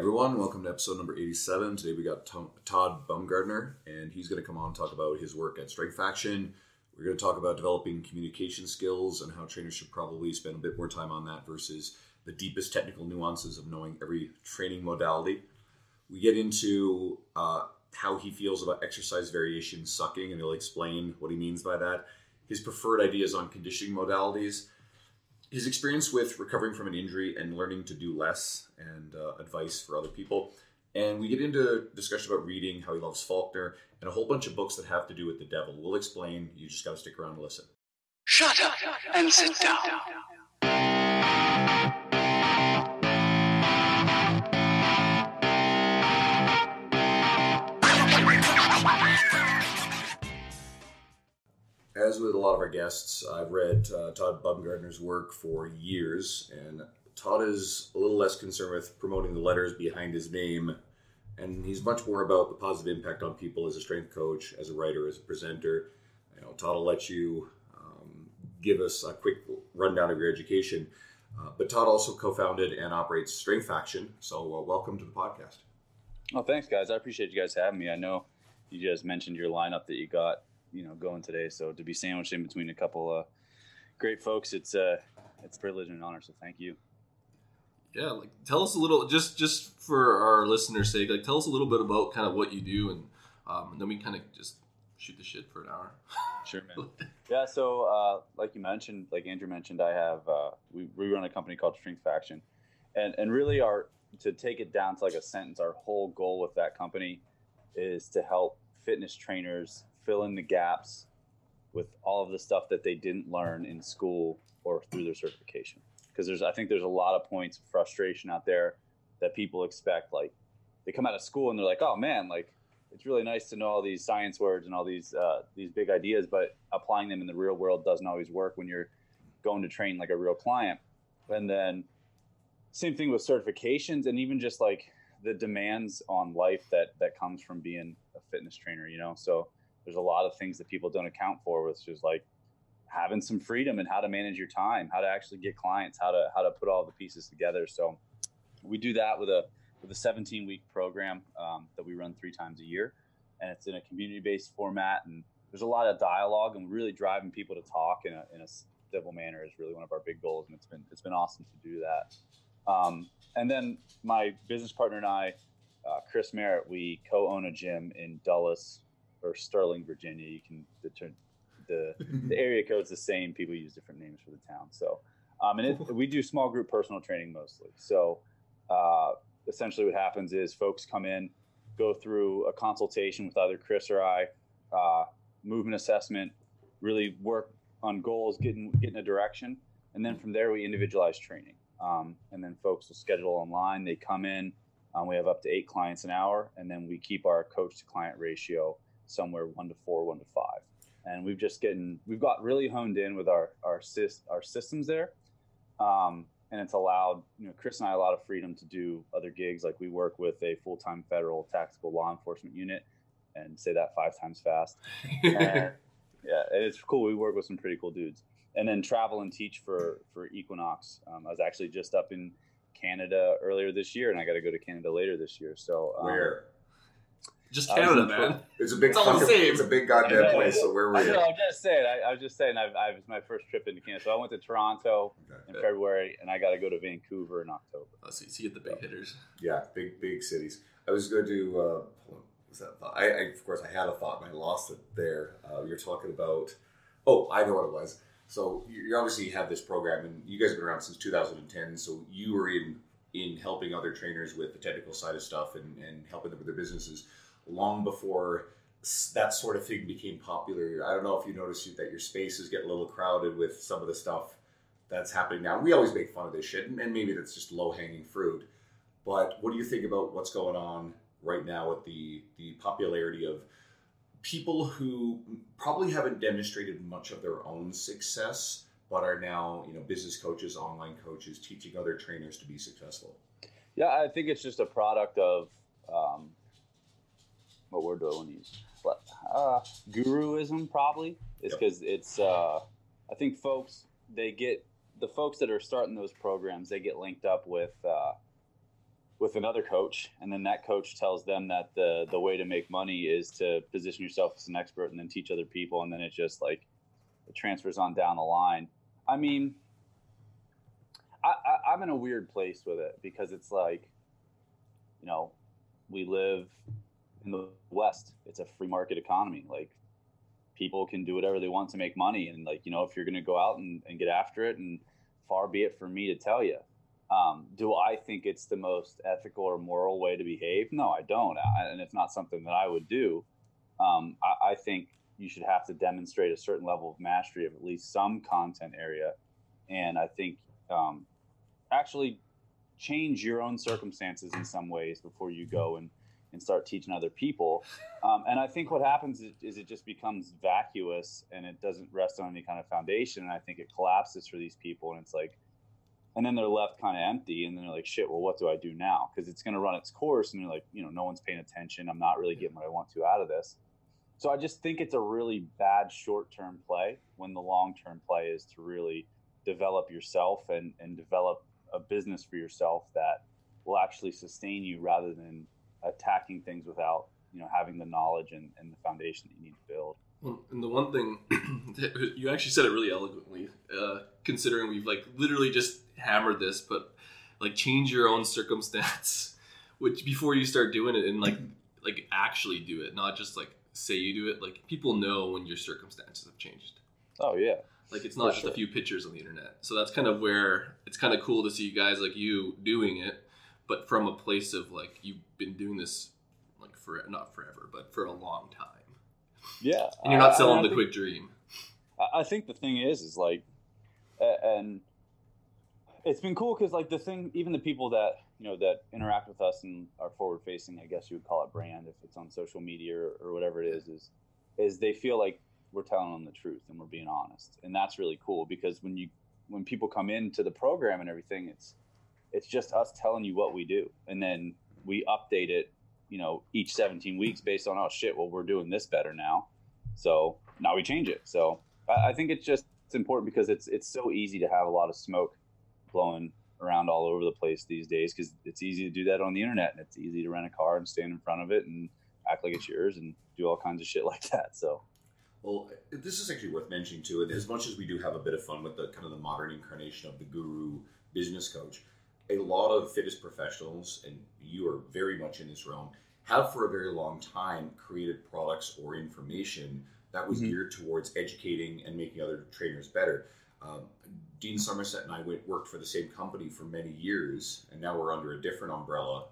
Everyone, welcome to episode number 87. Today we got Todd Bumgardner, and he's going to come on and talk about his work at Strength Faction. We're going to talk about developing communication skills and how trainers should probably spend a bit more time on that versus the deepest technical nuances of knowing every training modality. We get into how he feels about exercise variation sucking, and he'll explain what he means by that. His preferred ideas on conditioning modalities. His experience with recovering from an injury and learning to do less, and advice for other people. And we get into discussion about reading, how he loves Faulkner, and a whole bunch of books that have to do with the devil. We'll explain. You just got to stick around and listen. Shut up and sit down. As with a lot of our guests, I've read Todd Bumgardner's work for years, and Todd is a little less concerned with promoting the letters behind his name, and he's much more about the positive impact on people as a strength coach, as a writer, as a presenter. You know, Todd will let you give us a quick rundown of your education, but Todd also co-founded and operates Strength Faction, so welcome to the podcast. Oh, thanks, guys. I appreciate you guys having me. I know you guys mentioned your lineup that you got going today, so to be sandwiched in between a couple great folks, it's a privilege and an honor, so thank you. Yeah, like tell us a little, just for our listeners' sake, like tell us a little bit about kind of what you do, and then we kind of just shoot the shit for an hour. Sure, man. Yeah, so like you mentioned, like Andrew mentioned, I have we run a company called Strength Faction, and really our, to take it down to like a sentence, our whole goal with that company is to help fitness trainers fill in the gaps with all of the stuff that they didn't learn in school or through their certification. Because I think there's a lot of points of frustration out there that people expect. Like they come out of school and they're like, oh man, like it's really nice to know all these science words and all these big ideas, but applying them in the real world doesn't always work when you're going to train like a real client. And then same thing with certifications and even just like the demands on life that comes from being a fitness trainer, so there's a lot of things that people don't account for, which is like having some freedom and how to manage your time, how to actually get clients, how to put all the pieces together. So we do that with a 17-week program that we run 3 times a year, and it's in a community-based format. And there's a lot of dialogue, and really driving people to talk in a civil manner is really one of our big goals, and it's been awesome to do that. And then my business partner and I, Chris Merritt, we co-own a gym in Dulles, or Sterling, Virginia. You can determine the area code's the same. People use different names for the town. So, we do small group personal training mostly. So, essentially, what happens is folks come in, go through a consultation with either Chris or I, movement assessment, really work on goals, getting a direction, and then from there we individualize training. And then folks will schedule online. They come in. We have up to 8 clients an hour, and then we keep our coach to client ratio somewhere 1 to 4, 1 to 5, and we've got really honed in with our systems there, and it's allowed Chris and I a lot of freedom to do other gigs. Like we work with a full-time federal tactical law enforcement unit, and say that 5 times fast. Yeah, it's cool. We work with some pretty cool dudes, and then travel and teach for Equinox. I was actually just up in Canada earlier this year, and I got to go to Canada later this year. So where? Just Canada, man. It's a big goddamn place. So where were you? I was just saying. It was my first trip into Canada. So I went to Toronto in February, and I got to go to Vancouver in October. Oh, so you get the big hitters. Yeah, big cities. I was going to. Of course, I had a thought, and I lost it there. You're talking about. Oh, I know what it was. So you obviously have this program, and you guys have been around since 2010. So you were in helping other trainers with the technical side of stuff and helping them with their businesses long before that sort of thing became popular. I don't know if you noticed that your spaces get a little crowded with some of the stuff that's happening now. We always make fun of this shit, and maybe that's just low-hanging fruit. But what do you think about what's going on right now with the popularity of people who probably haven't demonstrated much of their own success, but are now, business coaches, online coaches, teaching other trainers to be successful? Yeah, I think it's just a product of... what word do I want to use? Guruism probably is because it's. I think folks they get the folks that are starting those programs. They get linked up with with another coach, and then that coach tells them that the way to make money is to position yourself as an expert and then teach other people, and then it just like it transfers on down the line. I mean, I'm in a weird place with it because it's like, you know, we live in the West. It's a free market economy. Like, people can do whatever they want to make money, and like, you know, if you're going to go out and get after it, and far be it for me to tell you. Do I think it's the most ethical or moral way to behave? No, I don't. And it's not something that I would do. I think you should have to demonstrate a certain level of mastery of at least some content area. And I think actually change your own circumstances in some ways before you go and start teaching other people. And I think what happens is it just becomes vacuous and it doesn't rest on any kind of foundation. And I think it collapses for these people. And it's like, and then they're left kind of empty, and then they're like, shit, well, what do I do now? Because it's going to run its course, and they're like, you know, no one's paying attention. I'm not really getting what I want to out of this. So I just think it's a really bad short-term play when the long-term play is to really develop yourself and develop a business for yourself that will actually sustain you rather than attacking things without, you know, having the knowledge and the foundation that you need to build. Well, and the one thing, you actually said it really eloquently, considering we've like literally just hammered this, but like change your own circumstance, which before you start doing it, and like actually do it, not just like say you do it. Like, people know when your circumstances have changed. Oh yeah. Like, it's not just a few pictures on the internet. So that's kind of where it's kind of cool to see you guys like you doing it, but from a place of like, you've been doing this like for, not forever, but for a long time. Yeah. And you're not selling the quick dream. I think the thing is like, and it's been cool because like the thing, even the people that, you know, that interact with us and are forward facing, I guess you would call it brand if it's on social media or whatever it is they feel like we're telling them the truth and we're being honest. And that's really cool because when people come into the program and everything, it's just us telling you what we do. And then we update it, you know, each 17 weeks based on, oh shit, well, we're doing this better now. So now we change it. So I think it's important because it's so easy to have a lot of smoke blowing around all over the place these days, because it's easy to do that on the internet, and it's easy to rent a car and stand in front of it and act like it's yours and do all kinds of shit like that. So, well, this is actually worth mentioning too. And as much as we do have a bit of fun with the kind of the modern incarnation of the guru business coach, a lot of fitness professionals, and you are very much in this realm, have for a very long time created products or information that was geared towards educating and making other trainers better. Dean Somerset and I worked for the same company for many years, and now we're under a different umbrella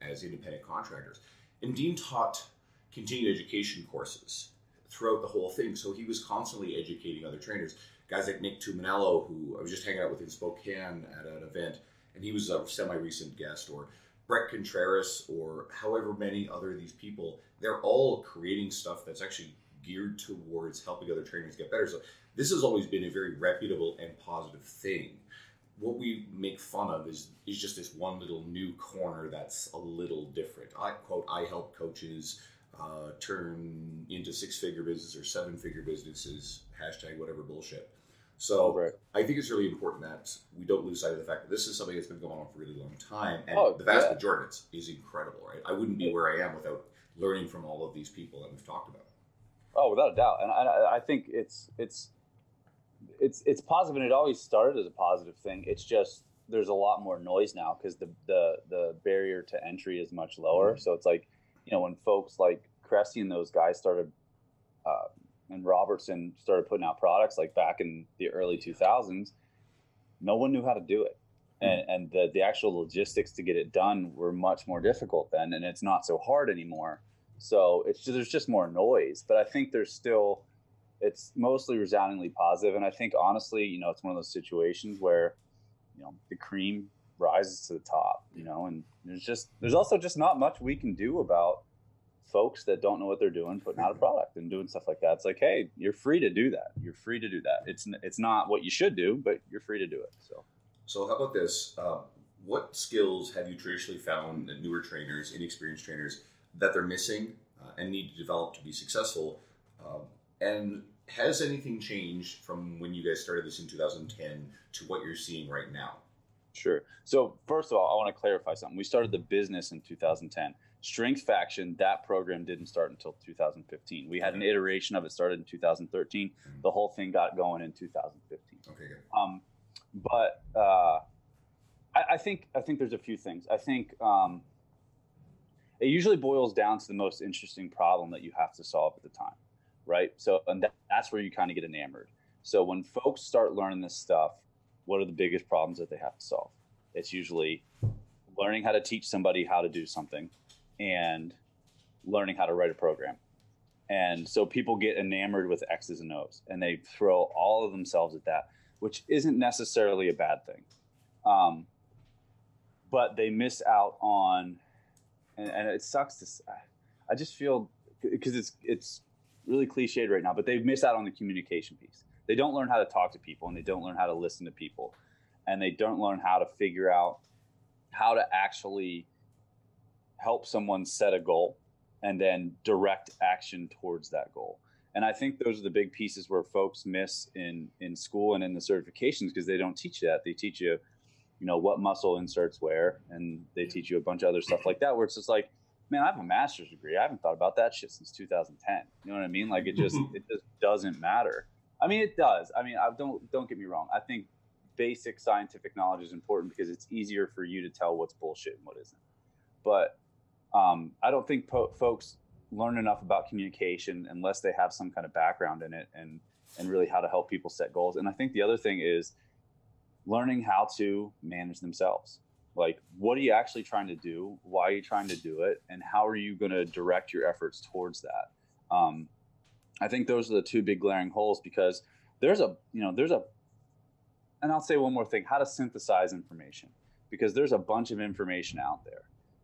as independent contractors. And Dean taught continuing education courses throughout the whole thing, so he was constantly educating other trainers. Guys like Nick Tuminello, who I was just hanging out with in Spokane at an event, and he was a semi-recent guest, or Brett Contreras, or however many other of these people, they're all creating stuff that's actually geared towards helping other trainers get better. So this has always been a very reputable and positive thing. What we make fun of is just this one little new corner that's a little different. I quote, I help coaches turn into six-figure business or seven-figure businesses, hashtag whatever bullshit. So right. I think it's really important that we don't lose sight of the fact that this is something that's been going on for a really long time. And the vast majority of it is incredible, right? I wouldn't be where I am without learning from all of these people that we've talked about. Oh, without a doubt. And I think it's positive, and it always started as a positive thing. It's just there's a lot more noise now because the barrier to entry is much lower. So it's like, you know, when folks like Cressy and those guys started and Robertson started putting out products like back in the early 2000s, no one knew how to do it. And the actual logistics to get it done were much more difficult then, and it's not so hard anymore. So it's just, there's just more noise, but I think there's still, it's mostly resoundingly positive. And I think honestly, you know, it's one of those situations where, you know, the cream rises to the top, you know, and there's also just not much we can do about folks that don't know what they're doing, putting out a product and doing stuff like that. It's like, hey, you're free to do that. You're free to do that. It's not what you should do, but you're free to do it. So how about this? What skills have you traditionally found that newer trainers, inexperienced trainers, that they're missing and need to develop to be successful? And has anything changed from when you guys started this in 2010 to what you're seeing right now? Sure. So first of all, I want to clarify something. We started the business in 2010. Strength Faction, that program didn't start until 2015. We had an iteration of it started in 2013. Mm-hmm. The whole thing got going in 2015. Okay, good. I think there's a few things. I think it usually boils down to the most interesting problem that you have to solve at the time, right? So and that's where you kind of get enamored. So when folks start learning this stuff, what are the biggest problems that they have to solve? It's usually learning how to teach somebody how to do something and learning how to write a program. And so people get enamored with X's and O's and they throw all of themselves at that, which isn't necessarily a bad thing. But they miss out on, and it sucks to, I just feel, because it's really cliched right now, but they miss out on the communication piece. They don't learn how to talk to people, and they don't learn how to listen to people, and they don't learn how to figure out how to actually help someone set a goal and then direct action towards that goal. And I think those are the big pieces where folks miss in school and in the certifications, because they don't teach that. They teach you, you know, what muscle inserts where, and they teach you a bunch of other stuff like that, where it's just like, man, I have a master's degree. I haven't thought about that shit since 2010. You know what I mean? Like it just doesn't matter. I mean, it does. I mean, don't get me wrong. I think basic scientific knowledge is important because it's easier for you to tell what's bullshit and what isn't. But I don't think folks learn enough about communication unless they have some kind of background in it and really how to help people set goals. And I think the other thing is learning how to manage themselves. Like, what are you actually trying to do? Why are you trying to do it? And how are you going to direct your efforts towards that? I think those are the two big glaring holes, because and I'll say one more thing, how to synthesize information, because there's a bunch of information out there.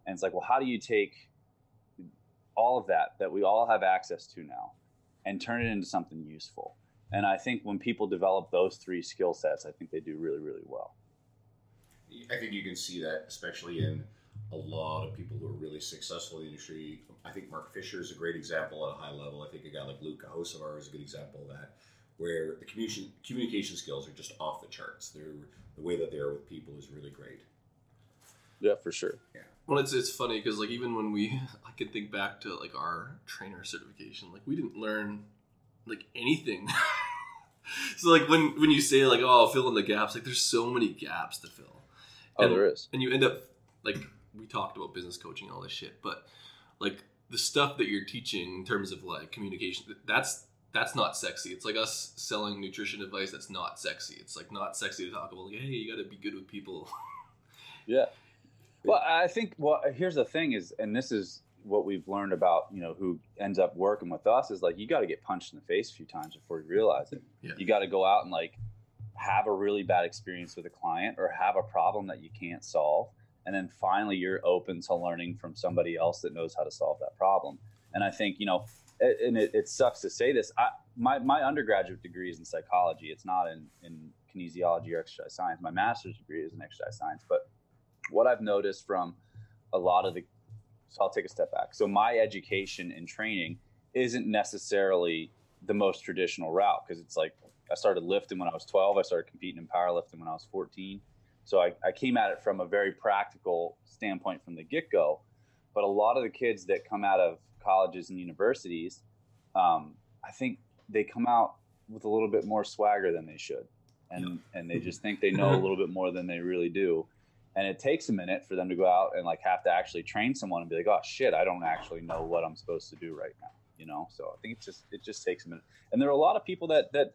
And it's like, well, how do you take all of that we all have access to now and turn it into something useful? And I think when people develop those three skill sets, I think they do really, really well. I think you can see that, especially in a lot of people who are really successful in the industry. I think Mark Fisher is a great example at a high level. I think a guy like Luke Cahosovar is a good example of that, where the communication skills are just off the charts. The way that they are with people is really great. Yeah, for sure. Yeah. Well, it's funny because like even when I could think back to like our trainer certification, like we didn't learn like anything. So like when you say like, oh, fill in the gaps, like there's so many gaps to fill. And, there is. And you end up like, we talked about business coaching and all this shit, but like the stuff that you're teaching in terms of like communication, that's not sexy. It's like us selling nutrition advice. That's not sexy. It's like not sexy to talk about. Like, hey, you got to be good with people. Yeah. Well, I think, here's the thing is, and this is what we've learned about, you know, who ends up working with us is like, you got to get punched in the face a few times before you realize it. Yeah. You got to go out and like have a really bad experience with a client or have a problem that you can't solve. And then finally you're open to learning from somebody else that knows how to solve that problem. And I think, you know, it sucks to say this. My undergraduate degree is in psychology. It's not in kinesiology or exercise science. My master's degree is in exercise science. But what I've noticed from a lot of so I'll take a step back. So my education and training isn't necessarily the most traditional route, because it's like I started lifting when I was 12. I started competing in powerlifting when I was 14. So I came at it from a very practical standpoint from the get-go. But a lot of the kids that come out of colleges and universities, I think they come out with a little bit more swagger than they should. And they just think they know a little bit more than they really do. And it takes a minute for them to go out and like have to actually train someone and be like, oh shit, I don't actually know what I'm supposed to do right now. You know? So I think it just takes a minute. And there are a lot of people that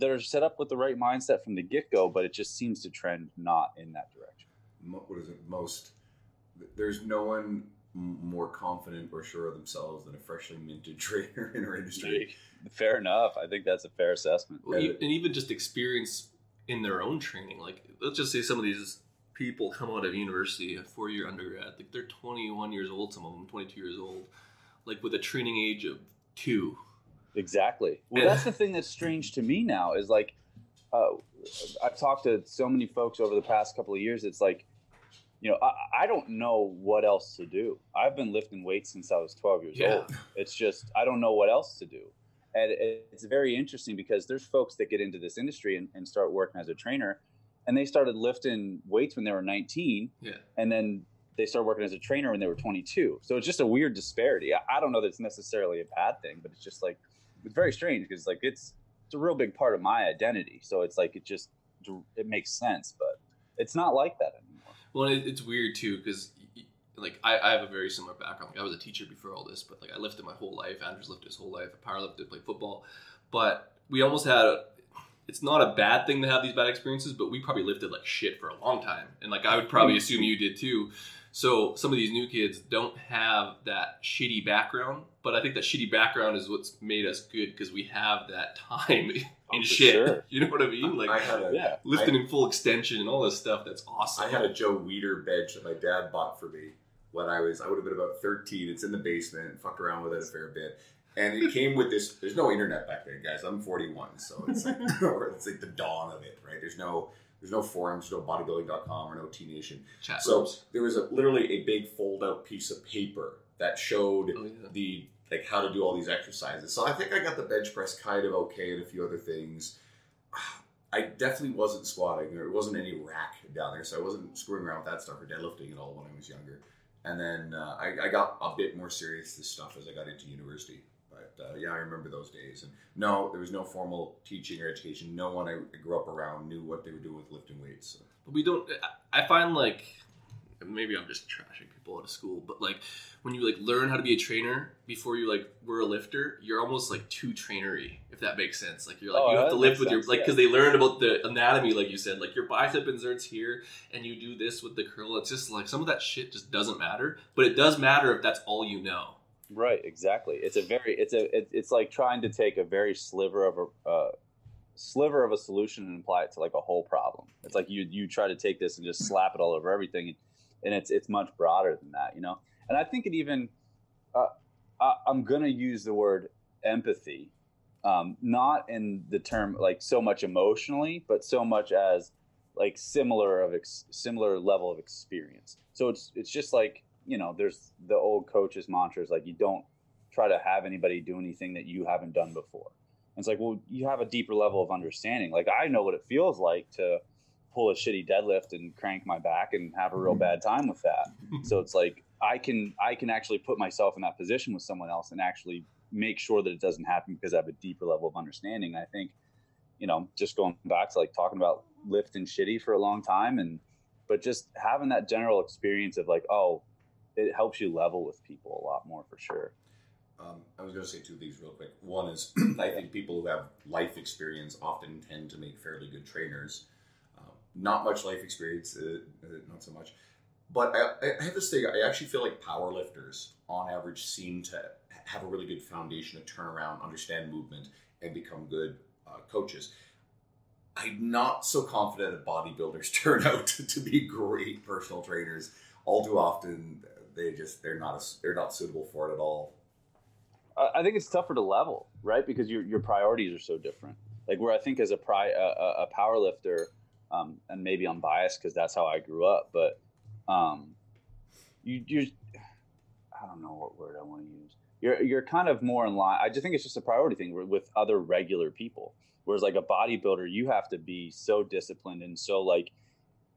are set up with the right mindset from the get-go, but it just seems to trend not in that direction. What is it? There's no one more confident or sure of themselves than a freshly minted trainer in our industry. Fair enough. I think that's a fair assessment. Well, and even just experience in their own training. Like, let's just say some of these people come out of university, a 4-year undergrad, like they're 21 years old, some of them 22 years old, like with a training age of 2. Exactly. Well, that's the thing that's strange to me now is like, I've talked to so many folks over the past couple of years. It's like, you know, I don't know what else to do. I've been lifting weights since I was 12 years old. It's just, I don't know what else to do. And it's very interesting because there's folks that get into this industry and start working as a trainer and they started lifting weights when they were 19. Yeah. And then they started working as a trainer when they were 22. So it's just a weird disparity. I don't know that it's necessarily a bad thing, but it's just like, it's very strange because like it's a real big part of my identity. So it's like, it makes sense, but it's not like that anymore. Well, it's weird too, because like I have a very similar background. Like, I was a teacher before all this, but like I lifted my whole life. Andrew's lifted his whole life. I power lifted, played football, but we almost had it's not a bad thing to have these bad experiences, but we probably lifted like shit for a long time. And like, I would probably assume you did too. So some of these new kids don't have that shitty background, but I think that shitty background is what's made us good because we have that time and shit. Sure. You know what I mean? Like, lifting in full extension and all this stuff. That's awesome. I had a Joe Weider bench that my dad bought for me when I would have been about 13. It's in the basement and fucked around with it a fair bit. And it came with this, there's no internet back then, guys. I'm 41, so it's like it's like the dawn of it, right? There's no forums, no bodybuilding.com or no T Nation. So there was literally a big fold out piece of paper that showed the like how to do all these exercises. So I think I got the bench press kind of okay and a few other things. I definitely wasn't squatting. There wasn't any rack down there, so I wasn't screwing around with that stuff or deadlifting at all when I was younger. And then I got a bit more serious with this stuff as I got into university. But I remember those days. And no, there was no formal teaching or education. No one I grew up around knew what they were doing with lifting weights. So. But we don't, I find like, maybe I'm just trashing people out of school, but like when you like learn how to be a trainer before you like were a lifter, you're almost like too trainery, if that makes sense. Like you're like, you have to lift with your, like, because they learned about the anatomy, like you said, like your bicep inserts here and you do this with the curl. It's just like some of that shit just doesn't matter, but it does matter if that's all you know. Right, exactly. It's like trying to take a very sliver of a solution and apply it to like a whole problem. It's like you try to take this and just slap it all over everything, and it's much broader than that, you know. And I think it even, I'm gonna use the word empathy, not in the term like so much emotionally, but so much as like similar level of experience. So it's just like. You know, there's the old coaches' mantras, like you don't try to have anybody do anything that you haven't done before. And it's like, well, you have a deeper level of understanding. Like I know what it feels like to pull a shitty deadlift and crank my back and have a real bad time with that. So it's like I can actually put myself in that position with someone else and actually make sure that it doesn't happen because I have a deeper level of understanding. And I think, you know, just going back to like talking about lifting shitty for a long time but just having that general experience of like, oh, it helps you level with people a lot more for sure. I was going to say two of these real quick. One is I think people who have life experience often tend to make fairly good trainers. Not much life experience, not so much. But I have this thing. I actually feel like power lifters on average seem to have a really good foundation to turn around, understand movement, and become good coaches. I'm not so confident that bodybuilders turn out to be great personal trainers. All too often, they're not suitable for it at all. I think it's tougher to level, right? Because your priorities are so different. Like where I think as a power lifter, and maybe I'm biased because that's how I grew up, but I don't know what word I want to use. You're kind of more in line. I just think it's just a priority thing with other regular people. Whereas like a bodybuilder, you have to be so disciplined and so like.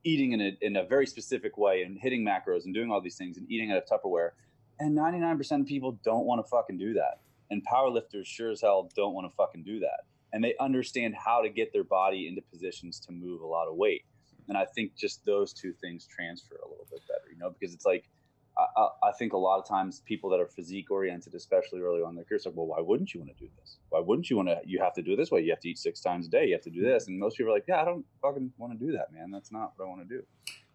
Eating in a very specific way and hitting macros and doing all these things and eating out of Tupperware. And 99% of people don't want to fucking do that. And powerlifters sure as hell don't want to fucking do that. And they understand how to get their body into positions to move a lot of weight. And I think just those two things transfer a little bit better, you know, because it's like, I think a lot of times people that are physique oriented, especially early on in their career, it's like, well, why wouldn't you want to do this? Why wouldn't you want to, you have to do it this way. You have to eat 6 times a day. You have to do this. And most people are like, yeah, I don't fucking want to do that, man. That's not what I want to do.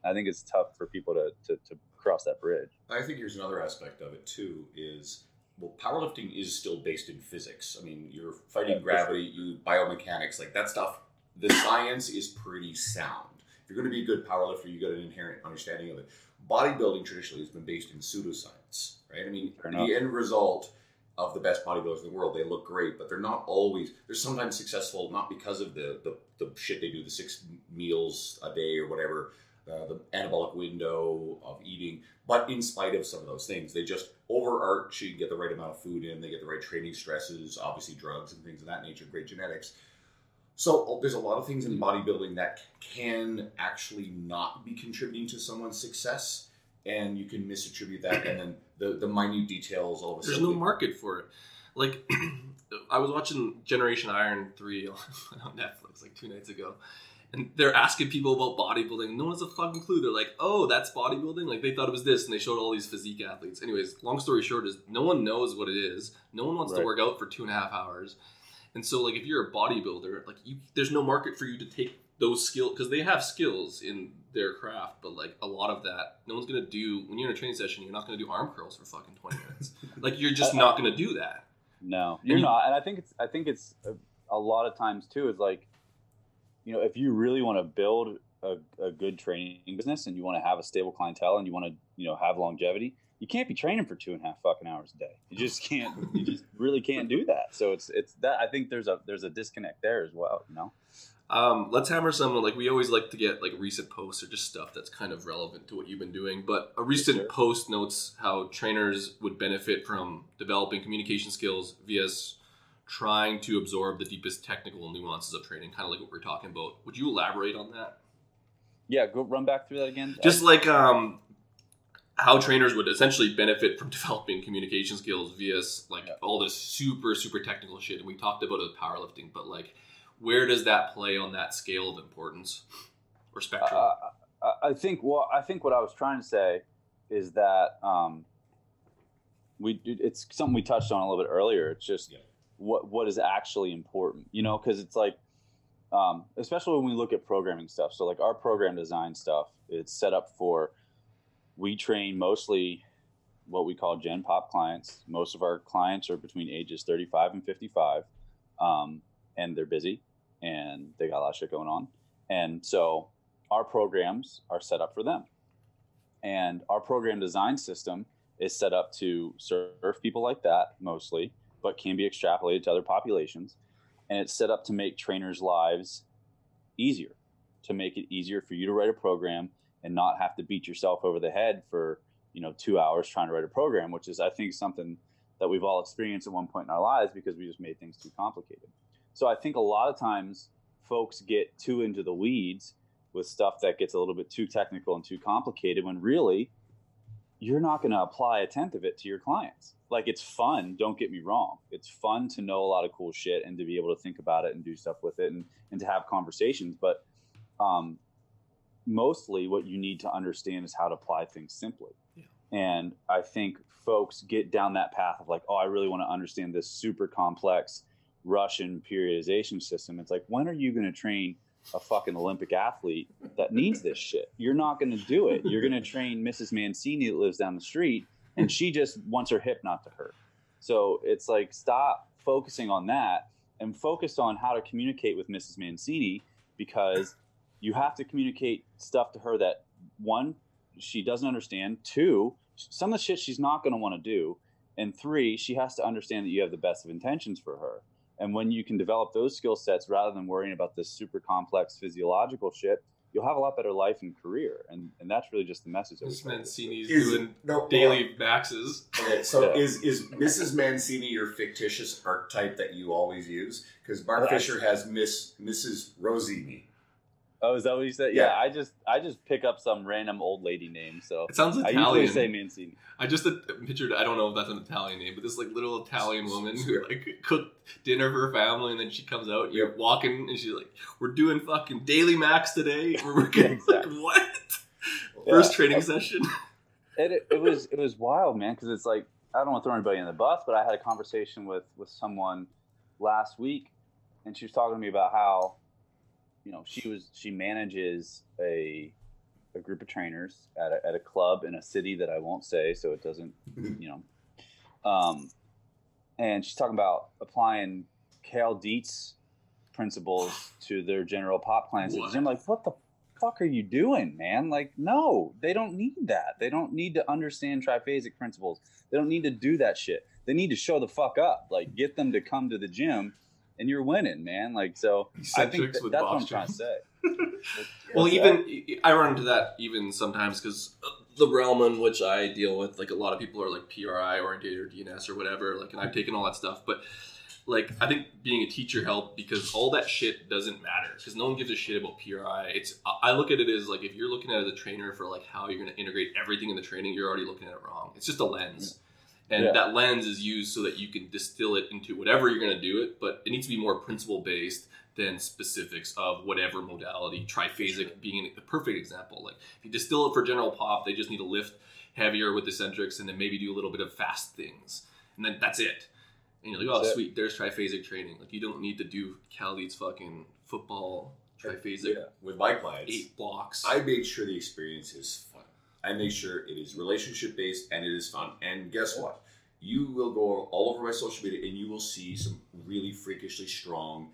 I think it's tough for people to cross that bridge. I think here's another aspect of it too is, well, powerlifting is still based in physics. I mean, you're fighting gravity, sure. You biomechanics, like that stuff. The science is pretty sound. If you're going to be a good powerlifter, you got an inherent understanding of it. Bodybuilding traditionally has been based in pseudoscience, right? I mean, the end result of the best bodybuilders in the world, they look great, but they're not always, they're sometimes successful not because of the shit they do, the 6 meals a day or whatever, the anabolic window of eating, but in spite of some of those things, they just overarch, you get the right amount of food in, they get the right training stresses, obviously drugs and things of that nature, great genetics. So there's a lot of things in bodybuilding that can actually not be contributing to someone's success, and you can misattribute that, and then the minute details all of a sudden. There's no market for it. Like, I was watching Generation Iron 3 on Netflix like 2 nights ago, and they're asking people about bodybuilding. No one has a fucking clue. They're like, oh, that's bodybuilding? Like, they thought it was this, and they showed all these physique athletes. Anyways, long story short is no one knows what it is. No one wants to work out for 2.5 hours. And so, like, if you're a bodybuilder, like, there's no market for you to take those skills, because they have skills in their craft, but, like, a lot of that, no one's going to do, when you're in a training session, you're not going to do arm curls for fucking 20 minutes. Like, you're just not going to do that. No, you're not. And I think it's a lot of times, too, is, like, you know, if you really want to build a good training business and you want to have a stable clientele and you want to, you know, have longevity, you can't be training for 2.5 fucking hours a day. You just can't. You just really can't do that. So it's that. I think there's a disconnect there as well. You know. Let's hammer some. Like, we always like to get like recent posts or just stuff that's kind of relevant to what you've been doing. But a recent post notes how trainers would benefit from developing communication skills via trying to absorb the deepest technical nuances of training. Kind of like what we're talking about. Would you elaborate on that? Yeah, go run back through that again. Just like how trainers would essentially benefit from developing communication skills via like all this super, super technical shit. And we talked about it with powerlifting, but like, where does that play on that scale of importance or spectrum? I think what I was trying to say is that it's something we touched on a little bit earlier. It's just what is actually important, you know, because it's like, especially when we look at programming stuff. So like our program design stuff, it's set up for, we train mostly what we call Gen Pop clients. Most of our clients are between ages 35 and 55, and they're busy, and they got a lot of shit going on. And so our programs are set up for them. And our program design system is set up to serve people like that mostly, but can be extrapolated to other populations. And it's set up to make trainers' lives easier, to make it easier for you to write a program and not have to beat yourself over the head for, you know, 2 hours trying to write a program, which is, I think, something that we've all experienced at one point in our lives because we just made things too complicated. So I think a lot of times folks get too into the weeds with stuff that gets a little bit too technical and too complicated when really you're not going to apply a tenth of it to your clients. Like, it's fun. Don't get me wrong. It's fun to know a lot of cool shit and to be able to think about it and do stuff with it and to have conversations. But, mostly what you need to understand is how to apply things simply. Yeah. And I think folks get down that path of like, oh, I really want to understand this super complex Russian periodization system. It's like, when are you going to train a fucking Olympic athlete that needs this shit? You're not going to do it. You're going to train Mrs. Mancini that lives down the street and she just wants her hip not to hurt. So it's like, stop focusing on that and focus on how to communicate with Mrs. Mancini, because you have to communicate stuff to her that, one, she doesn't understand. Two, some of the shit she's not going to want to do. And three, she has to understand that you have the best of intentions for her. And when you can develop those skill sets rather than worrying about this super complex physiological shit, you'll have a lot better life and career. And that's really just the message. Mrs. Mancini's doing daily maxes. Okay, so is Mrs. Mancini your fictitious archetype that you always use? Because Mark Fisher has Mrs. Rosini. Oh, is that what you said? Yeah, I just pick up some random old lady name. So it sounds Italian. I usually say Mancini. I just pictured, I don't know if that's an Italian name, but this like little Italian woman who like cooked dinner for her family, and then she comes out. You're walking, and she's like, "We're doing fucking daily max today. We're working." Exactly. Like, what? Yeah. First training session. It was wild, man. Because it's like, I don't want to throw anybody in the bus, but I had a conversation with someone last week, and she was talking to me about how, you know, she manages a group of trainers at a club in a city that I won't say, so it doesn't, you know, and she's talking about applying Kale Dietz principles to their general pop clients. And I'm like, what the fuck are you doing, man? Like, no, they don't need that. They don't need to understand triphasic principles. They don't need to do that shit. They need to show the fuck up, like get them to come to the gym. And you're winning, man. Like, so I think that's what I'm trying to say. Well, even I run into that even sometimes because the realm in which I deal with, like a lot of people are like PRI oriented or DNS or whatever. Like, and I've taken all that stuff, but like, I think being a teacher helped because all that shit doesn't matter because no one gives a shit about PRI. I look at it as, like, if you're looking at it as a trainer for, like, how you're going to integrate everything in the training, you're already looking at it wrong. It's just a lens. And that lens is used so that you can distill it into whatever you're going to do it, but it needs to be more principle-based than specifics of whatever modality, triphasic being the perfect example. Like, if you distill it for general pop, they just need to lift heavier with eccentrics and then maybe do a little bit of fast things. And then that's it. And you're like, oh, sweet, there's triphasic training. Like, you don't need to do Kale Dietz fucking football triphasic. Yeah. With my clients. 8 blocks. I make sure the experience is fun. I make sure it is relationship-based and it is fun. And guess what? You will go all over my social media and you will see some really freakishly strong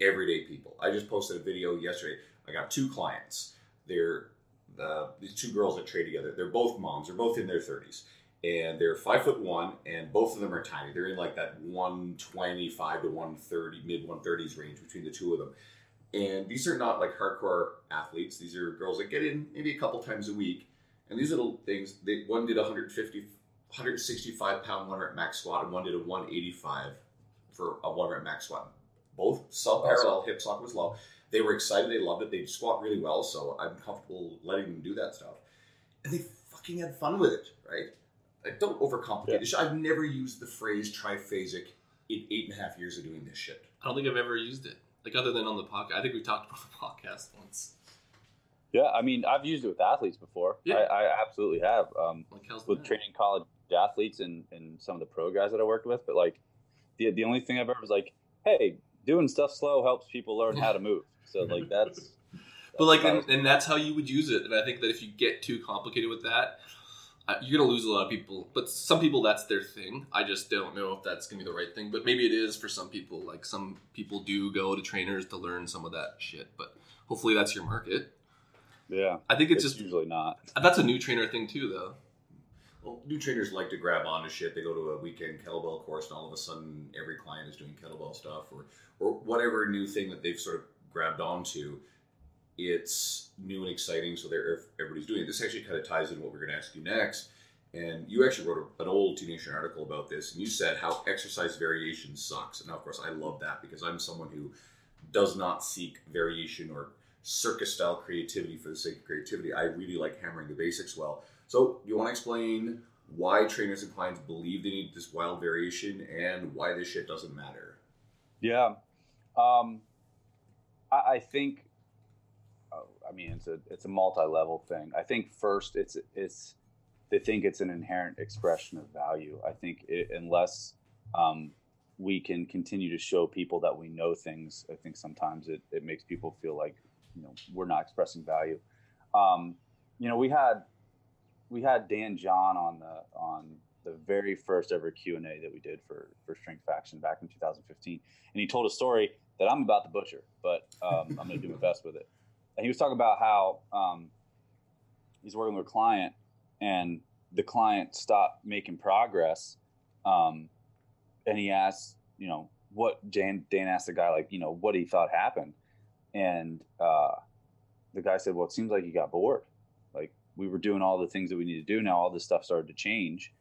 everyday people. I just posted a video yesterday. I got 2 clients. They're the 2 girls that trade together. They're both moms. They're both in their 30s. And they're 5'1", and both of them are tiny. They're in like that 125 to 130, mid-130s range between the two of them. And these are not like hardcore athletes. These are girls that get in maybe a couple times a week. And these little things, one did 165-pound 1 rep max squat, and one did a 185 for a 1 rep max squat. Both sub-parallel, hip socket was low. They were excited. They loved it. They squat really well, so I'm comfortable letting them do that stuff. And they fucking had fun with it, right? Like, don't overcomplicate this shit. I've never used the phrase triphasic in 8.5 years of doing this shit. I don't think I've ever used it. Like, other than on the podcast. I think we talked about the podcast once. Yeah, I mean, I've used it with athletes before. Yeah. I absolutely have. With training college athletes and some of the pro guys that I worked with. But, like, the only thing I've ever was like, hey, doing stuff slow helps people learn how to move. So, like, that's... But, like, and that's how you would use it. And I think that if you get too complicated with that... You're going to lose a lot of people, but some people, that's their thing. I just don't know if that's going to be the right thing, but maybe it is for some people. Like, some people do go to trainers to learn some of that shit, but hopefully that's your market. Yeah. I think it's just... usually not. That's a new trainer thing too, though. Well, new trainers like to grab onto shit. They go to a weekend kettlebell course, and all of a sudden every client is doing kettlebell stuff or whatever new thing that they've sort of grabbed onto. It's new and exciting, so everybody's doing it. This actually kind of ties into what we're going to ask you next. And you actually wrote an old T-Nation article about this, and you said how exercise variation sucks. And now, of course, I love that because I'm someone who does not seek variation or circus-style creativity for the sake of creativity. I really like hammering the basics well. So you want to explain why trainers and clients believe they need this wild variation and why this shit doesn't matter? Yeah. I think... I mean, it's a multi-level thing. I think first, it's they think it's an inherent expression of value. I think unless we can continue to show people that we know things, I think sometimes it makes people feel like, you know, we're not expressing value. You know, we had Dan John on the very first ever Q&A that we did for Strength Faction back in 2015, and he told a story that I'm about to butcher, but I'm going to do my best with it. And he was talking about how he's working with a client and the client stopped making progress. And he asked, you know, what Dan asked the guy, like, you know, what he thought happened. And the guy said, well, it seems like he got bored. Like, we were doing all the things that we need to do. Now all this stuff started to change.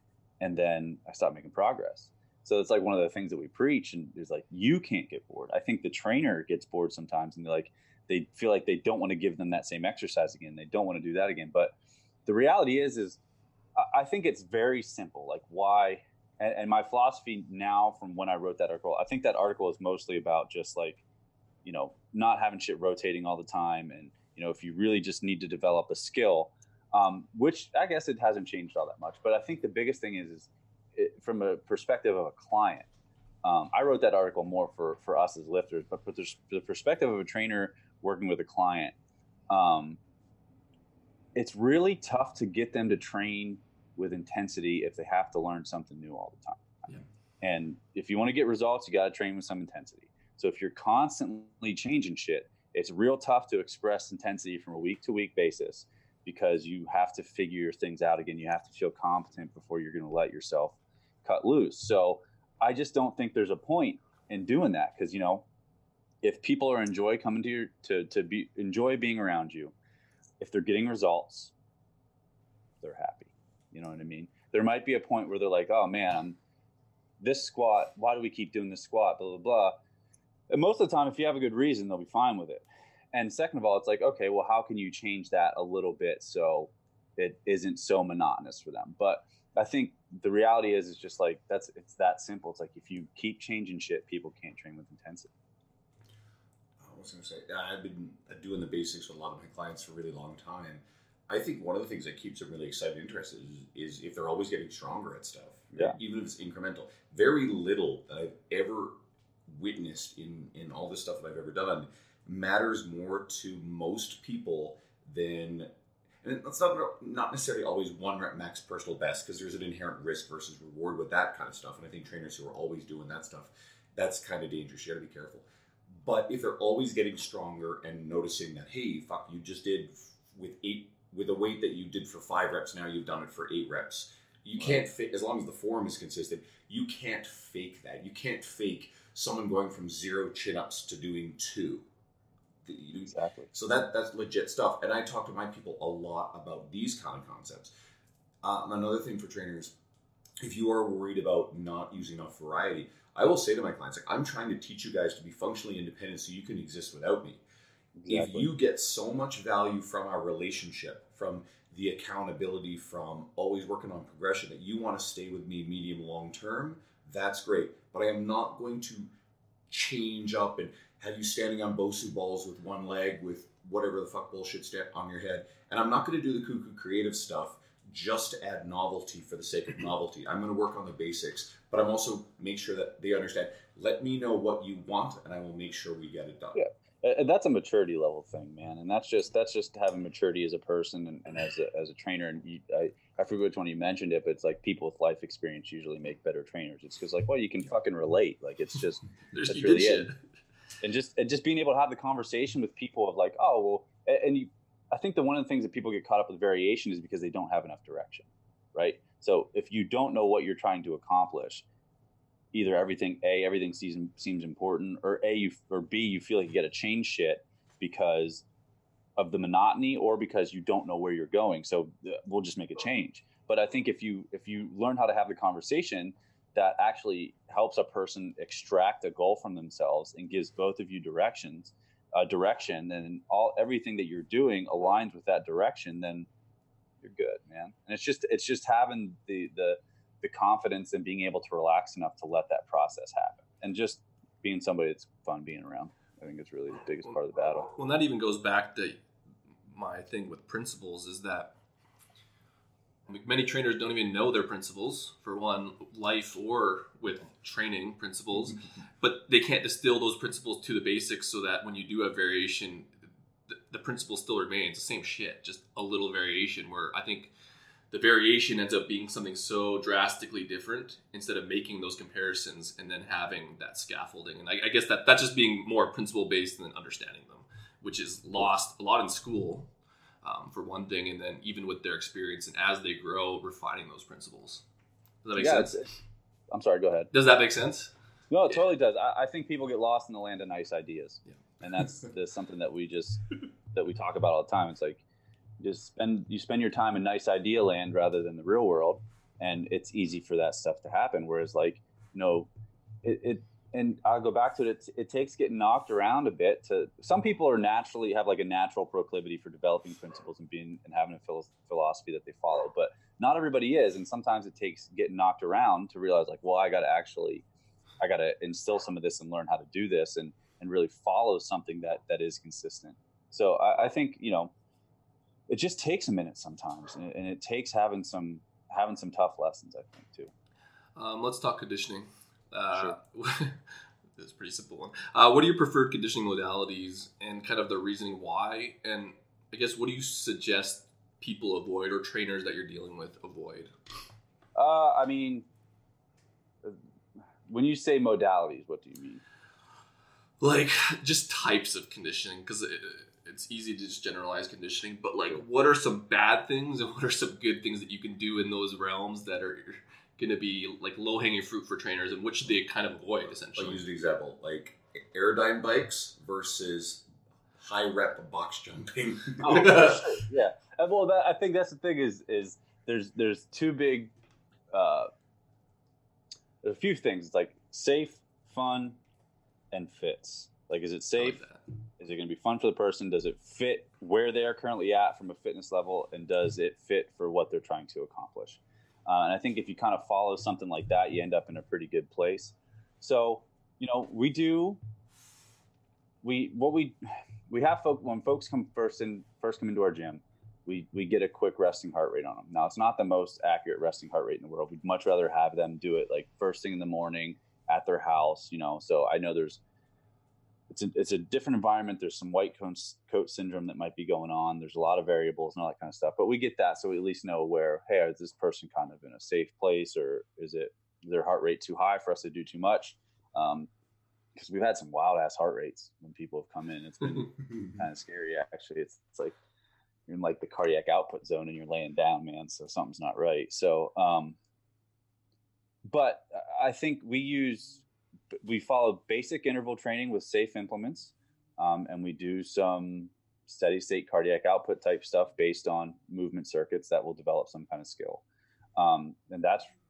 And then I stopped making progress. So it's like one of the things that we preach, and it's like, you can't get bored. I think the trainer gets bored sometimes and they're like, they feel like they don't want to give them that same exercise again. They don't want to do that again. But the reality is I think it's very simple. Like, why? And my philosophy now from when I wrote that article, I think that article is mostly about just, like, you know, not having shit rotating all the time. And, you know, if you really just need to develop a skill, which I guess it hasn't changed all that much. But I think the biggest thing is from a perspective of a client. I wrote that article more for us as lifters, but from the perspective of a trainer working with a client, it's really tough to get them to train with intensity if they have to learn something new all the time. Yeah. And if you want to get results, you got to train with some intensity. So if you're constantly changing shit, it's real tough to express intensity from a week-to-week basis because you have to figure things out again. You have to feel competent before you're going to let yourself cut loose. So I just don't think there's a point in doing that because, you know, if people are enjoy being around you, if they're getting results, they're happy. You know what I mean? There might be a point where they're like, "Oh man, this squat, why do we keep doing this squat, blah, blah, blah. And most of the time, if you have a good reason, they'll be fine with it. And second of all, it's like, okay, well, how can you change that a little bit so it isn't so monotonous for them? But I think the reality is, it's just like, it's that simple. It's like, if you keep changing shit, people can't train with intensity. I was going to say, I've been doing the basics with a lot of my clients for a really long time. I think one of the things that keeps them really excited and interested is if they're always getting stronger at stuff, yeah. Even if it's incremental. Very little that I've ever witnessed in all the stuff that I've ever done matters more to most people than, and that's not necessarily always one rep max personal best, because there's an inherent risk versus reward with that kind of stuff. And I think trainers who are always doing that stuff, that's kind of dangerous. You got to be careful. But if they're always getting stronger and noticing that, hey, fuck, you just did with a weight that you did for 5 reps, now you've done it for 8 reps. You can't fake, as long as the form is consistent, you can't fake that. You can't fake someone going from 0 chin-ups to doing 2. Exactly. So that's legit stuff. And I talk to my people a lot about these kind of concepts. Another thing for trainers, if you are worried about not using enough variety, I will say to my clients, like, I'm trying to teach you guys to be functionally independent so you can exist without me. Exactly. If you get so much value from our relationship, from the accountability, from always working on progression, that you want to stay with me medium long term, that's great. But I am not going to change up and have you standing on BOSU balls with one leg with whatever the fuck bullshit step on your head. And I'm not going to do the cuckoo creative stuff just to add novelty for the sake of novelty. I'm going to work on the basics, but I'm also make sure that they understand, let me know what you want and I will make sure we get it done. Yeah. And that's a maturity level thing, man. And that's just having maturity as a person and as a trainer. And I forget which one you mentioned it, but it's like people with life experience usually make better trainers. It's because like, well, you can fucking relate. Like it's just, that's really it. And just being able to have the conversation with people of like, oh, well, I think that one of the things that people get caught up with variation is because they don't have enough direction, right? So if you don't know what you're trying to accomplish, either everything seems important, or you feel like you got to change shit because of the monotony or because you don't know where you're going. So we'll just make a change. But I think if you learn how to have the conversation, that actually helps a person extract a goal from themselves and gives both of you direction, and everything that you're doing aligns with that direction, then you're good, man. And it's just having the confidence and being able to relax enough to let that process happen, and just being somebody that's fun being around. I think it's really the biggest part of the battle. Well, and that even goes back to my thing with principles, is that many trainers don't even know their principles, for one, life or with training principles, but they can't distill those principles to the basics so that when you do have variation, the principle still remains the same shit, just a little variation, where I think the variation ends up being something so drastically different instead of making those comparisons and then having that scaffolding. And I guess that's just being more principle-based than understanding them, which is lost a lot in school. For one thing, and then even with their experience and as they grow, refining those principles. Does that make sense? I'm sorry, go ahead. Does that make sense? No, it totally does. I think people get lost in the land of nice ideas. Yeah. And that's something that we talk about all the time. It's like, you spend your time in nice idea land rather than the real world, and it's easy for that stuff to happen. Whereas like, no, and I'll go back to it. It takes getting knocked around a bit. To some people are naturally have like a natural proclivity for developing principles and having a philosophy that they follow, but not everybody is. And sometimes it takes getting knocked around to realize like, well, I got to instill some of this and learn how to do this and really follow something that is consistent. So I think, you know, it just takes a minute sometimes, and it takes having some tough lessons, I think, too. Let's talk conditioning. Sure. That's a pretty simple one. What are your preferred conditioning modalities and kind of the reasoning why? And I guess, what do you suggest people avoid, or trainers that you're dealing with avoid? I mean, when you say modalities, what do you mean? Like just types of conditioning, because it's easy to just generalize conditioning, but like what are some bad things and what are some good things that you can do in those realms that are going to be like low-hanging fruit for trainers, and which they kind of avoid essentially? I'll use an example, like aerodyne bikes versus high rep box jumping. Oh, sure. Yeah. And well, I think that's the thing is there's two big a few things. It's like safe, fun, and fits. Like, is it safe? Like, is it going to be fun for the person? Does it fit where they are currently at from a fitness level? And does it fit for what they're trying to accomplish? And I think if you kind of follow something like that, you end up in a pretty good place. So, you know, we do, we have folk, when folks come first come into our gym, we get a quick resting heart rate on them. Now, it's not the most accurate resting heart rate in the world. We'd much rather have them do it like first thing in the morning at their house, you know. So I know it's a different environment. There's some white coat syndrome that might be going on. There's a lot of variables and all that kind of stuff, but we get that. So we at least know where, hey, is this person kind of in a safe place, or is it their heart rate too high for us to do too much? Because we've had some wild ass heart rates when people have come in. It's been kind of scary, actually. It's like you're in like the cardiac output zone and you're laying down, man. So something's not right. So, but I think we follow basic interval training with safe implements, and we do some steady state cardiac output type stuff based on movement circuits that will develop some kind of skill. And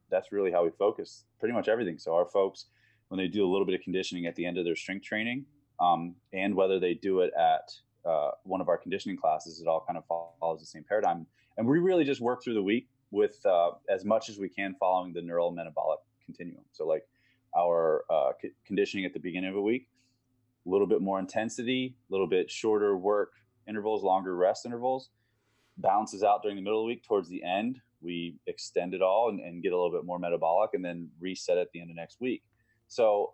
that's really how we focus pretty much everything. So our folks, when they do a little bit of conditioning at the end of their strength training, and whether they do it at one of our conditioning classes, it all kind of follows the same paradigm. And we really just work through the week with as much as we can following the neural metabolic continuum. So like our conditioning at the beginning of a week, a little bit more intensity, a little bit shorter work intervals, longer rest intervals, balances out during the middle of the week. Towards the end, we extend it all and get a little bit more metabolic, and then reset at the end of next week. So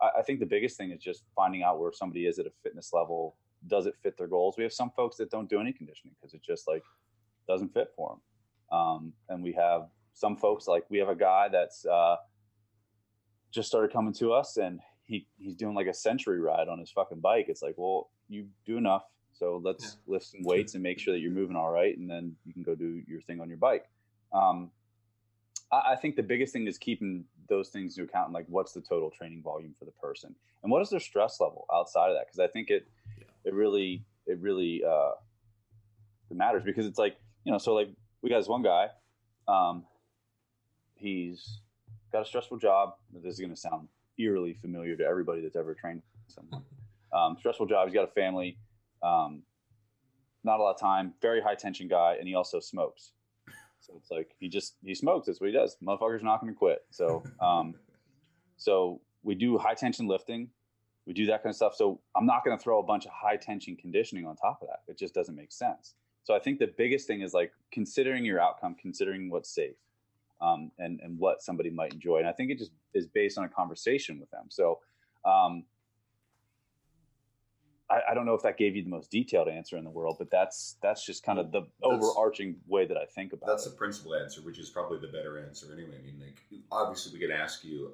I think the biggest thing is just finding out where somebody is at a fitness level. Does it fit their goals? We have some folks that don't do any conditioning because it just like doesn't fit for them. And we have some folks, like we have a guy that's just started coming to us, and he's doing like a century ride on his fucking bike. It's like, well, you do enough. So let's lift some weights and make sure that you're moving all right. And then you can go do your thing on your bike. I think the biggest thing is keeping those things into account, and like what's the total training volume for the person, and what is their stress level outside of that? Because I think it really matters, because it's like, you know, so like we got this one guy, he's got a stressful job. This is going to sound eerily familiar to everybody that's ever trained someone. Stressful job. He's got a family, not a lot of time, very high tension guy, and he also smokes. So it's like he smokes. That's what he does. Motherfucker's not going to quit. So, so we do high tension lifting. We do that kind of stuff. So I'm not going to throw a bunch of high tension conditioning on top of that. It just doesn't make sense. So I think the biggest thing is like considering your outcome, considering what's safe, and what somebody might enjoy. And I think it just is based on a conversation with them. So I don't know if that gave you the most detailed answer in the world, but that's just kind of the overarching way that I think about it. That's the principal answer, which is probably the better answer anyway. I mean, like, obviously we can ask you,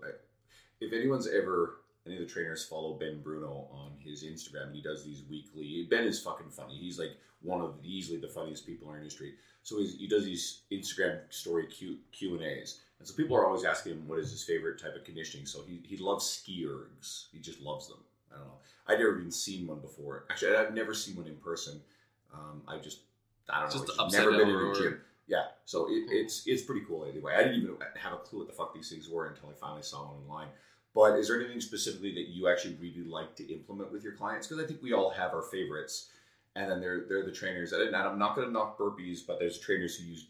if any of the trainers follow Ben Bruno on his Instagram, and he does these weekly. Ben is fucking funny. He's like one of easily the funniest people in our industry. So he does these Instagram story Q&As. And so people are always asking him what is his favorite type of conditioning. So he loves ski ergs. He just loves them. I don't know. I've never even seen one before. Actually, I've never seen one in person. I've never been in a gym. Yeah. So it's pretty cool anyway. I didn't even have a clue what the fuck these things were until I finally saw one online. But is there anything specifically that you actually really like to implement with your clients? Because I think we all have our favorites. And then they're the trainers. And I'm not going to knock burpees, but there's trainers who use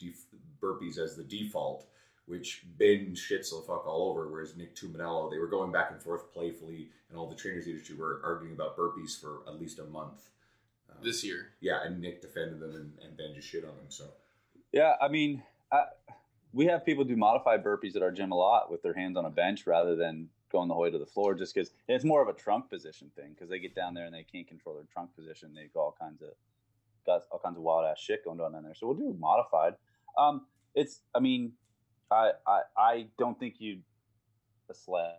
burpees as the default, which Ben shits the fuck all over, whereas Nick Tuminello, they were going back and forth playfully, and all the trainers in the industry were arguing about burpees for at least a month. This year. Yeah, and Nick defended them, and Ben just shit on them. So. Yeah, I mean, we have people do modified burpees at our gym a lot with their hands on a bench rather than going the whole way to the floor, just because it's more of a trunk position thing, because they get down there and they can't control their trunk position. They've got all kinds of wild ass shit going on down there. So we'll do modified. I don't think you'd a sled.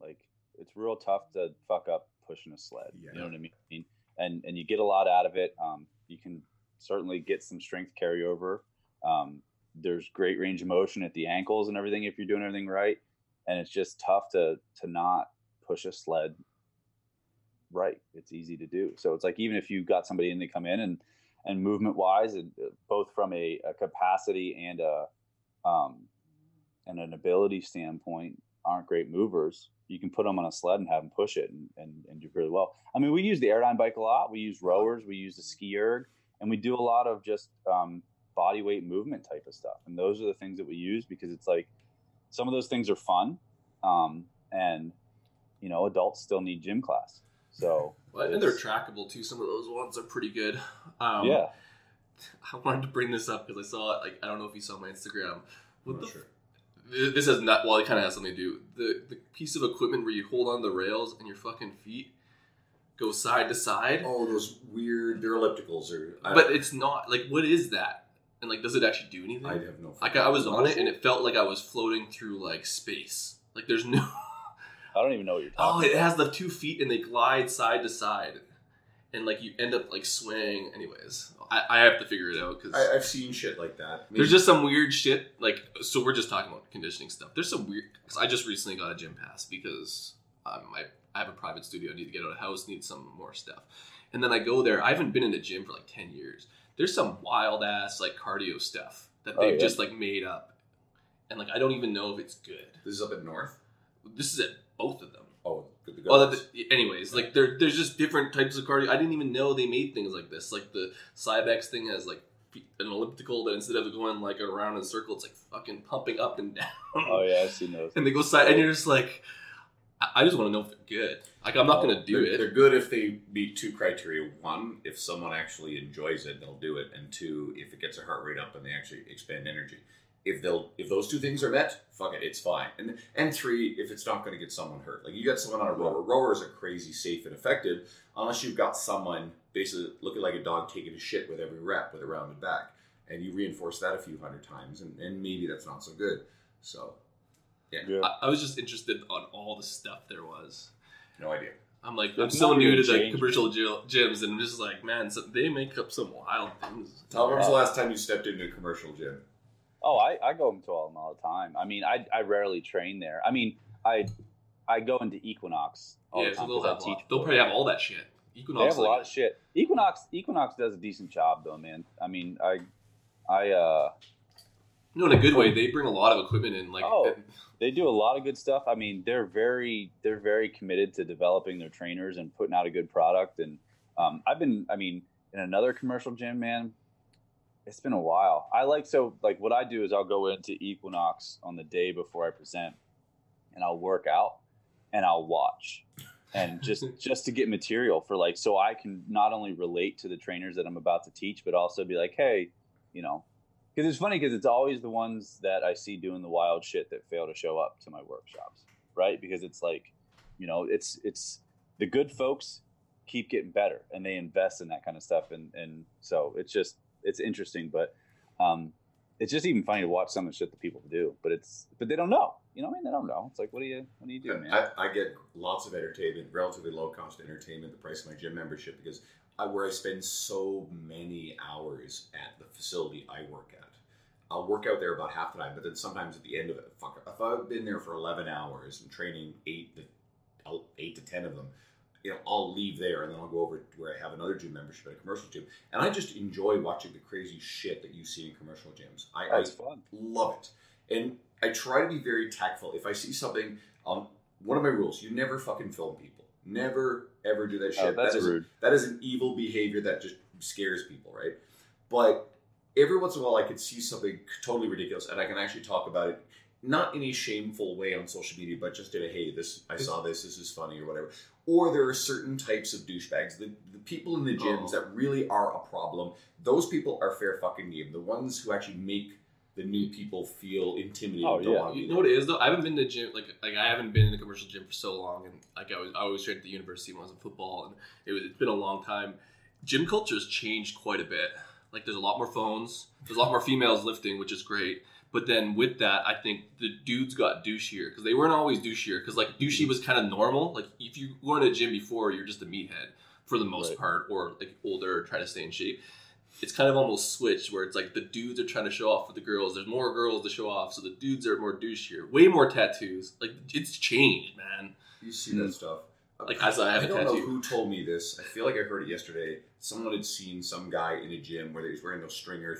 Like, it's real tough to fuck up pushing a sled. Yeah. You know what I mean? And you get a lot out of it. You can certainly get some strength carryover. There's great range of motion at the ankles and everything if you're doing everything right. And it's just tough to not push a sled right. It's easy to do. So it's like, even if you've got somebody in, they come in and movement wise, and both from a capacity and an ability standpoint, aren't great movers, you can put them on a sled and have them push it and do really well. I mean, we use the Aerodyne bike a lot. We use rowers. We use the ski erg. And we do a lot of just body weight movement type of stuff. And those are the things that we use because it's like some of those things are fun. And, you know, adults still need gym class. So, well, and they're trackable too. Some of those ones are pretty good. Yeah. I wanted to bring this up because I saw it. Like, I don't know if you saw my Instagram. This has not. Well, it kind of has something to do. The piece of equipment where you hold on the rails and your fucking feet go side to side. Oh, those weird. They're ellipticals, or. But it's not like, what is that? And like, does it actually do anything? I have no. Like, I was on it and it felt like I was floating through like space. Like there's no. I don't even know what you're talking about. Oh, it has the 2 feet and they glide side to side. And, like, you end up, like, swaying. Anyways, I have to figure it out. Because I've seen shit like that. Maybe. There's just some weird shit. Like, so we're just talking about conditioning stuff. There's some weird... Because I just recently got a gym pass because I have a private studio. I need to get out of the house. Need some more stuff. And then I go there. I haven't been in a gym for, like, 10 years. There's some wild-ass, like, cardio stuff that they've just, like, made up. And, like, I don't even know if it's good. This is up at North? This is at both of them. Oh, good to go. Well, anyways, like there's just different types of cardio. I didn't even know they made things like this. Like the Cybex thing has like an elliptical that instead of going like around in a circle, it's like fucking pumping up and down. Oh yeah, I've seen those. And they go side, and you're just like, I just want to know if they're good. Like I'm not going to do it. They're good if they meet two criteria: one, if someone actually enjoys it, they'll do it, and two, if it gets their heart rate up and they actually expend energy. If those two things are met, fuck it, it's fine. And three, if it's not going to get someone hurt. Like, you got someone on a rower. Rowers are crazy safe and effective unless you've got someone basically looking like a dog taking a shit with every rep with a rounded back. And you reinforce that a few hundred times, and maybe that's not so good. So, yeah. I was just interested on all the stuff there was. No idea. I'm like, I'm so new to the commercial gyms, and I'm just like, man, so they make up some wild things. Tell me, when was the last time you stepped into a commercial gym? Oh, I go into all of them all the time. I mean, I rarely train there. I mean, I go into Equinox all the time. They'll probably have all that shit. Equinox, they have a lot of shit. Equinox does a decent job though, man. I mean, in a good way. They bring a lot of equipment in. Like, they do a lot of good stuff. I mean, they're very committed to developing their trainers and putting out a good product. And in another commercial gym, man. It's been a while. What I do is I'll go into Equinox on the day before I present, and I'll work out, and I'll watch, and just to get material for like, so I can not only relate to the trainers that I'm about to teach, but also be like, hey, you know, because it's funny because it's always the ones that I see doing the wild shit that fail to show up to my workshops, right? Because it's like, you know, it's the good folks keep getting better, and they invest in that kind of stuff, and so it's just. It's interesting, but it's just even funny to watch some of the shit that people do. But they don't know. You know what I mean? They don't know. It's like, what do you do, man? I get lots of entertainment, relatively low cost entertainment, the price of my gym membership, because where I spend so many hours at the facility I work at. I'll work out there about half the time, but then sometimes at the end of it, fuck it. If I've been there for 11 hours and training eight to 10 of them, you know, I'll leave there and then I'll go over to where I have another gym membership at a commercial gym. And I just enjoy watching the crazy shit that you see in commercial gyms. I love it. And I try to be very tactful. If I see something, one of my rules, you never fucking film people. Never, ever do that shit. That's rude. That is an evil behavior that just scares people, right? But every once in a while I could see something totally ridiculous and I can actually talk about it. Not in a shameful way on social media, but just in a, hey, I saw this is funny or whatever. Or there are certain types of douchebags. The people in the gyms that really are a problem, those people are fair fucking game. The ones who actually make the new people feel intimidated. Oh, yeah. You know what it is, though? I haven't been to the gym, like I haven't been in the commercial gym for so long. And like I always trained at the university when I was in football. And it's been a long time. Gym culture has changed quite a bit. Like there's a lot more phones. There's a lot more females lifting, which is great. But then with that, I think the dudes got douchier because they weren't always douchier. Because like douchey was kind of normal. Like if you were in a gym before, you're just a meathead for the most part, or like older, trying to stay in shape. It's kind of almost switched where it's like the dudes are trying to show off for the girls. There's more girls to show off, so the dudes are more douchier. Way more tattoos. Like it's changed, man. You see that stuff. Like I don't know who told me this. I feel like I heard it yesterday. Someone had seen some guy in a gym where he was wearing those stringer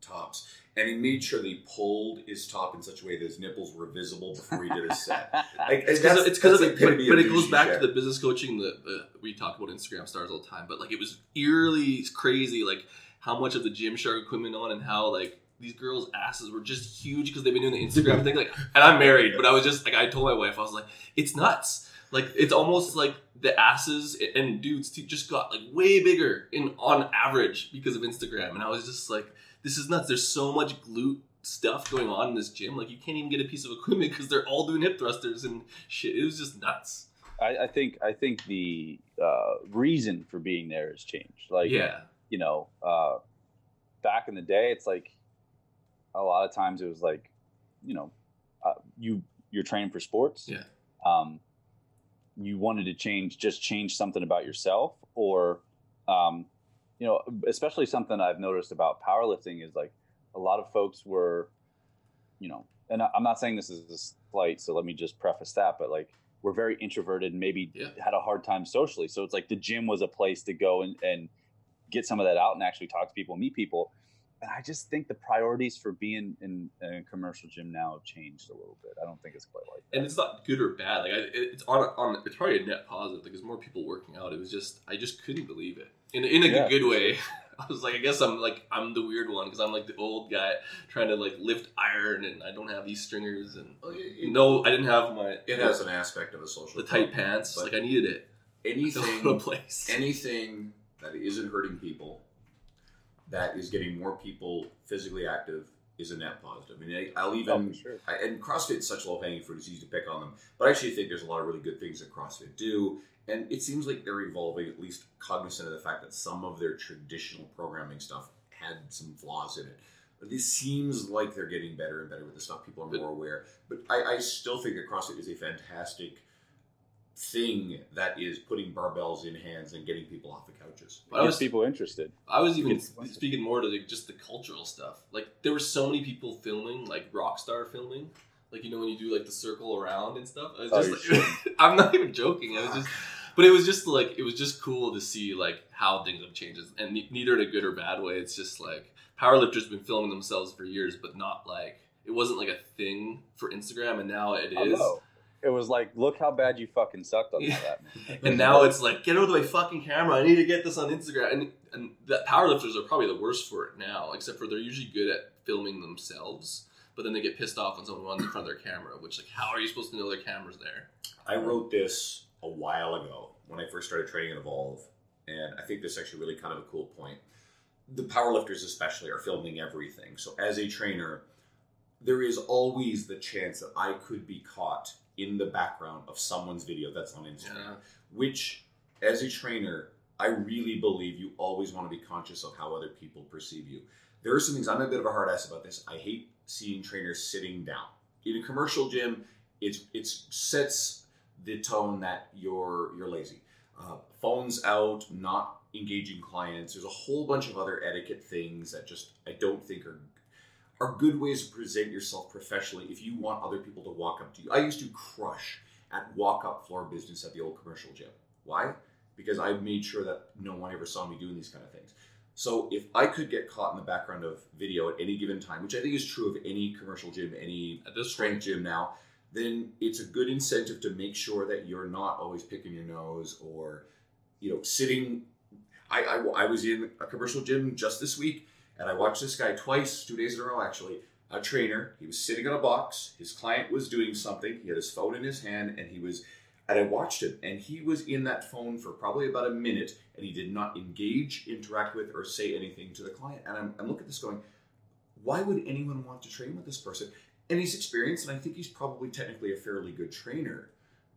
tops. And he made sure that he pulled his top in such a way that his nipples were visible before he did his set. Like, it's because it could be. But it goes back to the business coaching that we talk about Instagram stars all the time. But like, it was eerily crazy, like how much of the Gymshark equipment on and how like these girls' asses were just huge because they've been doing the Instagram thing. Like, and I'm married, but I was just like, I told my wife, I was like, it's nuts. Like, it's almost like the asses and dudes just got like way bigger in on average because of Instagram. And I was just like, this is nuts. There's so much glute stuff going on in this gym. Like, you can't even get a piece of equipment because they're all doing hip thrusters and shit. It was just nuts. I think the reason for being there has changed. Like, yeah. You know, back in the day, it's like a lot of times it was like, you know, you're training for sports. Yeah. You wanted to change something about yourself, or, you know, especially something I've noticed about powerlifting is like a lot of folks were, you know, and I'm not saying this is a slight, so let me just preface that, but like, we're very introverted and maybe had a hard time socially. So it's like the gym was a place to go and get some of that out and actually talk to people and meet people. And I just think the priorities for being in a commercial gym now have changed a little bit. I don't think it's quite like that. And it's not good or bad. Like, it's probably a net positive. Like, there's more people working out. It was just, I just couldn't believe it in a good way. I was like, I guess I'm the weird one because I'm like the old guy trying to like lift iron and I don't have these stringers and I didn't have my. It has an aspect of a social. The tight pants. Like, I needed it. Anything that isn't hurting people, that is getting more people physically active, is a net positive. I mean, I'll even, sure. And CrossFit's such low-hanging fruit, it's easy to pick on them. But I actually think there's a lot of really good things that CrossFit do. And it seems like they're evolving, at least cognizant of the fact that some of their traditional programming stuff had some flaws in it. But this seems like they're getting better and better with the stuff. People are more aware. But I still think that CrossFit is a fantastic thing that is putting barbells in hands and getting people off the couches. It gets people interested. I was even speaking more to just the cultural stuff. Like, there were so many people filming, like rock star filming. Like, you know, when you do like the circle around and stuff. I was just I'm not even joking. I was just, but it was just like, it was just cool to see like how things have changed, and neither in a good or bad way. It's just like powerlifters have been filming themselves for years, but not like, it wasn't like a thing for Instagram, and now it is. Hello. It was like, look how bad you fucking sucked on that. And now it's like, get out of my fucking camera. I need to get this on Instagram. And the powerlifters are probably the worst for it now, except for they're usually good at filming themselves. But then they get pissed off when someone runs in front of their camera, which, like, how are you supposed to know their camera's there? I wrote this a while ago when I first started training at Evolve. And I think this is actually really kind of a cool point. The powerlifters especially are filming everything. So as a trainer, there is always the chance that I could be caught in the background of someone's video that's on Instagram, which, as a trainer, I really believe you always want to be conscious of how other people perceive you. There are some things, I'm a bit of a hard ass about this. I hate seeing trainers sitting down. In a commercial gym, it sets the tone that you're lazy. Phones out, not engaging clients. There's a whole bunch of other etiquette things that just, I don't think are good ways to present yourself professionally if you want other people to walk up to you. I used to crush at walk-up floor business at the old commercial gym. Why? Because I made sure that no one ever saw me doing these kind of things. So if I could get caught in the background of video at any given time, which I think is true of any commercial gym, any strength gym now, then it's a good incentive to make sure that you're not always picking your nose or, you know, sitting. I was in a commercial gym just this week, and I watched this guy twice, 2 days in a row actually, a trainer. He was sitting on a box. His client was doing something. He had his phone in his hand, and I watched him. And he was in that phone for probably about a minute, and he did not engage, interact with, or say anything to the client. And I'm looking at this going, why would anyone want to train with this person? And he's experienced, and I think he's probably technically a fairly good trainer.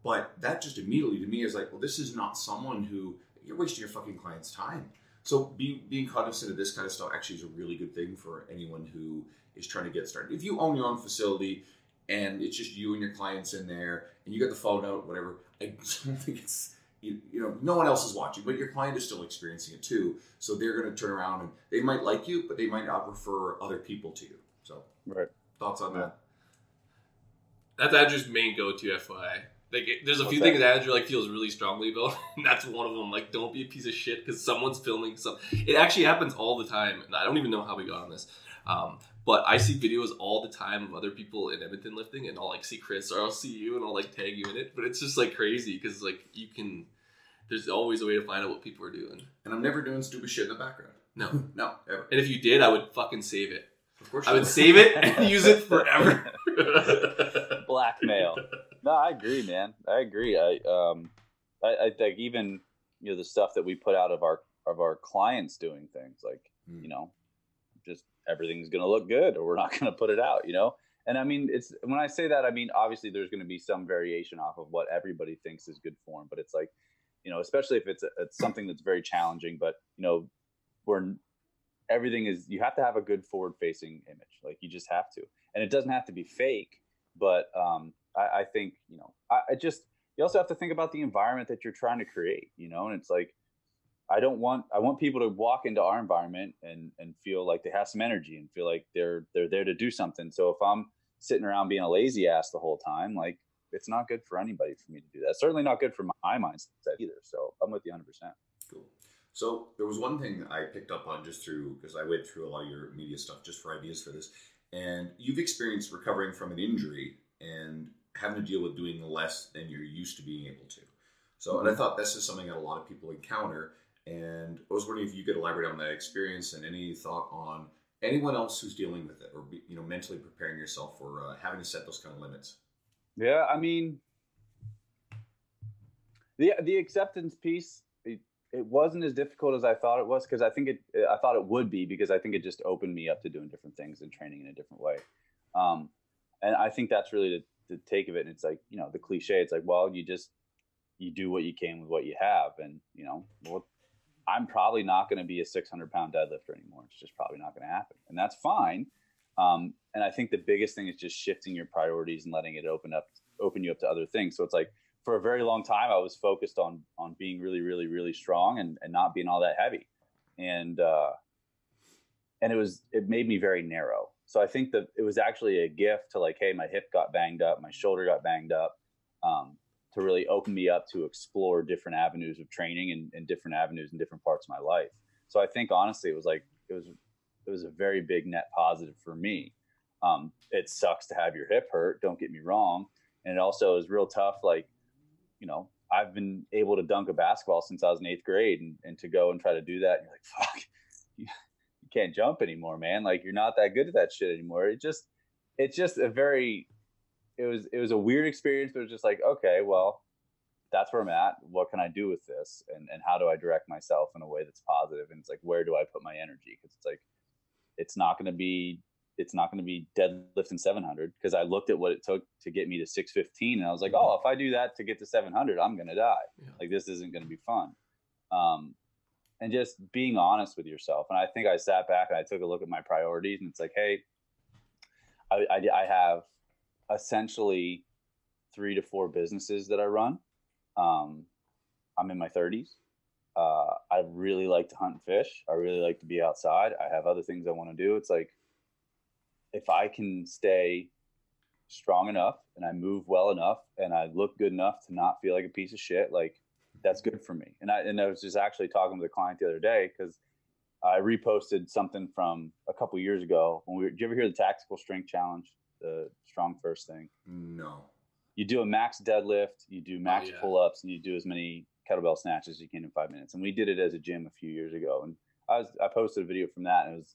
But that just immediately to me is like, well, this is not someone who, you're wasting your fucking client's time. So being cognizant of this kind of stuff actually is a really good thing for anyone who is trying to get started. If you own your own facility and it's just you and your clients in there and you got the phone out, whatever, I don't think it's, you know, no one else is watching, but your client is still experiencing it too. So they're going to turn around and they might like you, but they might not refer other people to you. So Thoughts on that? That's Andrew's main go-to, FYI. Like, there's a few things that Andrew like feels really strongly about, and that's one of them. Like, don't be a piece of shit because someone's filming something. It actually happens all the time, and I don't even know how we got on this. But I see videos all the time of other people in Edmonton lifting, and I'll like see Chris or I'll see you and I'll like tag you in it. But it's just like crazy because like you can, there's always a way to find out what people are doing. And I'm never doing stupid shit in the background. No. No, ever. And if you did, I would fucking save it. Of course I would save it and use it forever. Blackmail. No, I agree, man. I agree. I think even, you know, the stuff that we put out of our clients doing things like, you know, just everything's going to look good or we're not going to put it out, you know? And I mean, it's, when I say that, I mean, obviously there's going to be some variation off of what everybody thinks is good form, but it's like, you know, especially if it's something that's very challenging, but you know, where everything is, you have to have a good forward facing image. Like you just have to, and it doesn't have to be fake, but I think, you know, I just, you also have to think about the environment that you're trying to create, you know? And it's like, I want people to walk into our environment and feel like they have some energy and feel like they're there to do something. So if I'm sitting around being a lazy ass the whole time, like it's not good for anybody for me to do that. It's certainly not good for my mindset either. So I'm with you 100%. Cool. So there was one thing I picked up on just through, because I went through a lot of your media stuff just for ideas for this. And you've experienced recovering from an injury and having to deal with doing less than you're used to being able to. So, and I thought this is something that a lot of people encounter. And I was wondering if you could elaborate on that experience and any thought on anyone else who's dealing with it or, you know, mentally preparing yourself for having to set those kind of limits. Yeah, I mean, the acceptance piece, it wasn't as difficult as I thought it was because I thought it would be because I think it just opened me up to doing different things and training in a different way. And I think that's really the take of it. And it's like, you know, the cliche, it's like, well, you do what you can with what you have. And, you know, well, I'm probably not going to be a 600-pound deadlifter anymore. It's just probably not going to happen. And that's fine. And I think the biggest thing is just shifting your priorities and letting it open you up to other things. So it's like for a very long time, I was focused on being really, really, really strong and not being all that heavy. And it made me very narrow. So I think that it was actually a gift to like, hey, my hip got banged up, my shoulder got banged up, to really open me up to explore different avenues of training and different avenues in different parts of my life. So I think honestly, it was like, it was a very big net positive for me. It sucks to have your hip hurt. Don't get me wrong. And it also is real tough. Like, you know, I've been able to dunk a basketball since I was in 8th grade and to go and try to do that. You're like, fuck, you can't jump anymore, man. Like you're not that good at that shit anymore. It's just a very, it was a weird experience, but it was just like, okay, well, that's where I'm at. What can I do with this? And how do I direct myself in a way that's positive? And it's like, where do I put my energy? Cause it's like, it's not going to be deadlifting 700. Cause I looked at what it took to get me to 615. And I was like, oh, if I do that to get to 700, I'm going to die. Yeah. Like this isn't going to be fun. And just being honest with yourself. And I think I sat back and I took a look at my priorities and it's like, hey, I have essentially 3 to 4 businesses that I run. I'm in my 30s. I really like to hunt and fish. I really like to be outside. I have other things I want to do. It's like, if I can stay strong enough and I move well enough and I look good enough to not feel like a piece of shit, like that's good for me. And I was just actually talking with a client the other day because I reposted something from a couple years ago. Did you ever hear the Tactical Strength Challenge? The strong first thing? No. You do a max deadlift, you do max pull-ups, and you do as many kettlebell snatches as you can in 5 minutes. And we did it as a gym a few years ago. And I posted a video from that, and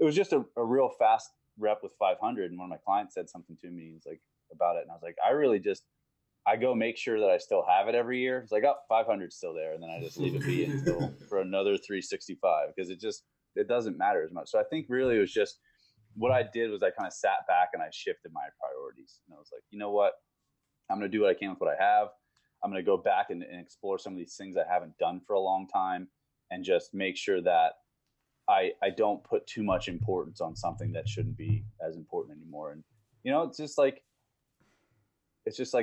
it was just a real fast rep with 500. And one of my clients said something to me, he's like, about it. And I was like, I go make sure that I still have it every year. It's like, oh, 500's still there. And then I just leave it be until for another 365 because it doesn't matter as much. So I think really it was just, what I did was I kind of sat back and I shifted my priorities and I was like, you know what, I'm going to do what I can with what I have. I'm going to go back and explore some of these things I haven't done for a long time and just make sure that I don't put too much importance on something that shouldn't be as important anymore. And, you know, it's just like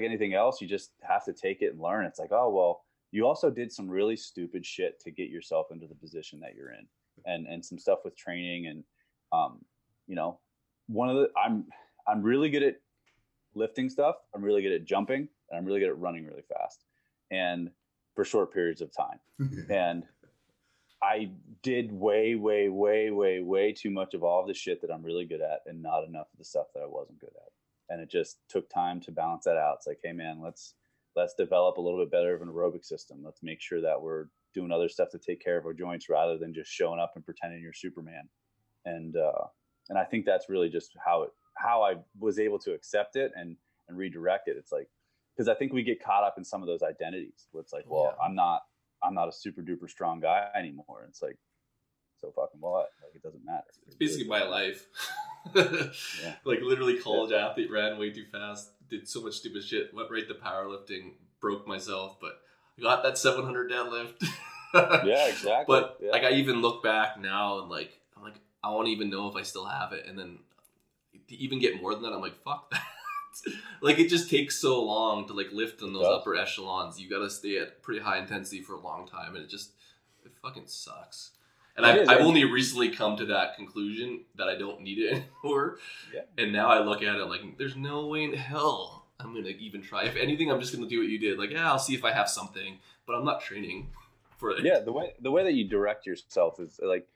anything else. You just have to take it and learn. It's like, oh, well, you also did some really stupid shit to get yourself into the position that you're in and some stuff with training and, you know, I'm really good at lifting stuff. I'm really good at jumping and I'm really good at running really fast and for short periods of time. And I did way too much of all of the shit that I'm really good at and not enough of the stuff that I wasn't good at. And it just took time to balance that out. It's like, hey, man, let's develop a little bit better of an aerobic system. Let's make sure that we're doing other stuff to take care of our joints rather than just showing up and pretending you're Superman. And I think that's really just how I was able to accept it and redirect it. It's like, because I think we get caught up in some of those identities. It's like, well, yeah. I'm not a super duper strong guy anymore. It's like, so fucking what? Like, it doesn't matter. It's basically my life. Yeah. Like, literally college athlete, ran way too fast, did so much stupid shit, went right to powerlifting, broke myself, but I got that 700 deadlift. Yeah, exactly. But yeah. Like, I even look back now and like, I'm like, I won't even know if I still have it. And then to even get more than that, I'm like, fuck that. Like, it just takes so long to like lift on those upper echelons. You got to stay at pretty high intensity for a long time, and it fucking sucks. And I've only recently come to that conclusion that I don't need it anymore. Yeah. And now I look at it like, there's no way in hell I'm gonna even try. If anything, I'm just gonna do what you did. Like, yeah, I'll see if I have something, but I'm not training for it. Yeah, the way that you direct yourself is like,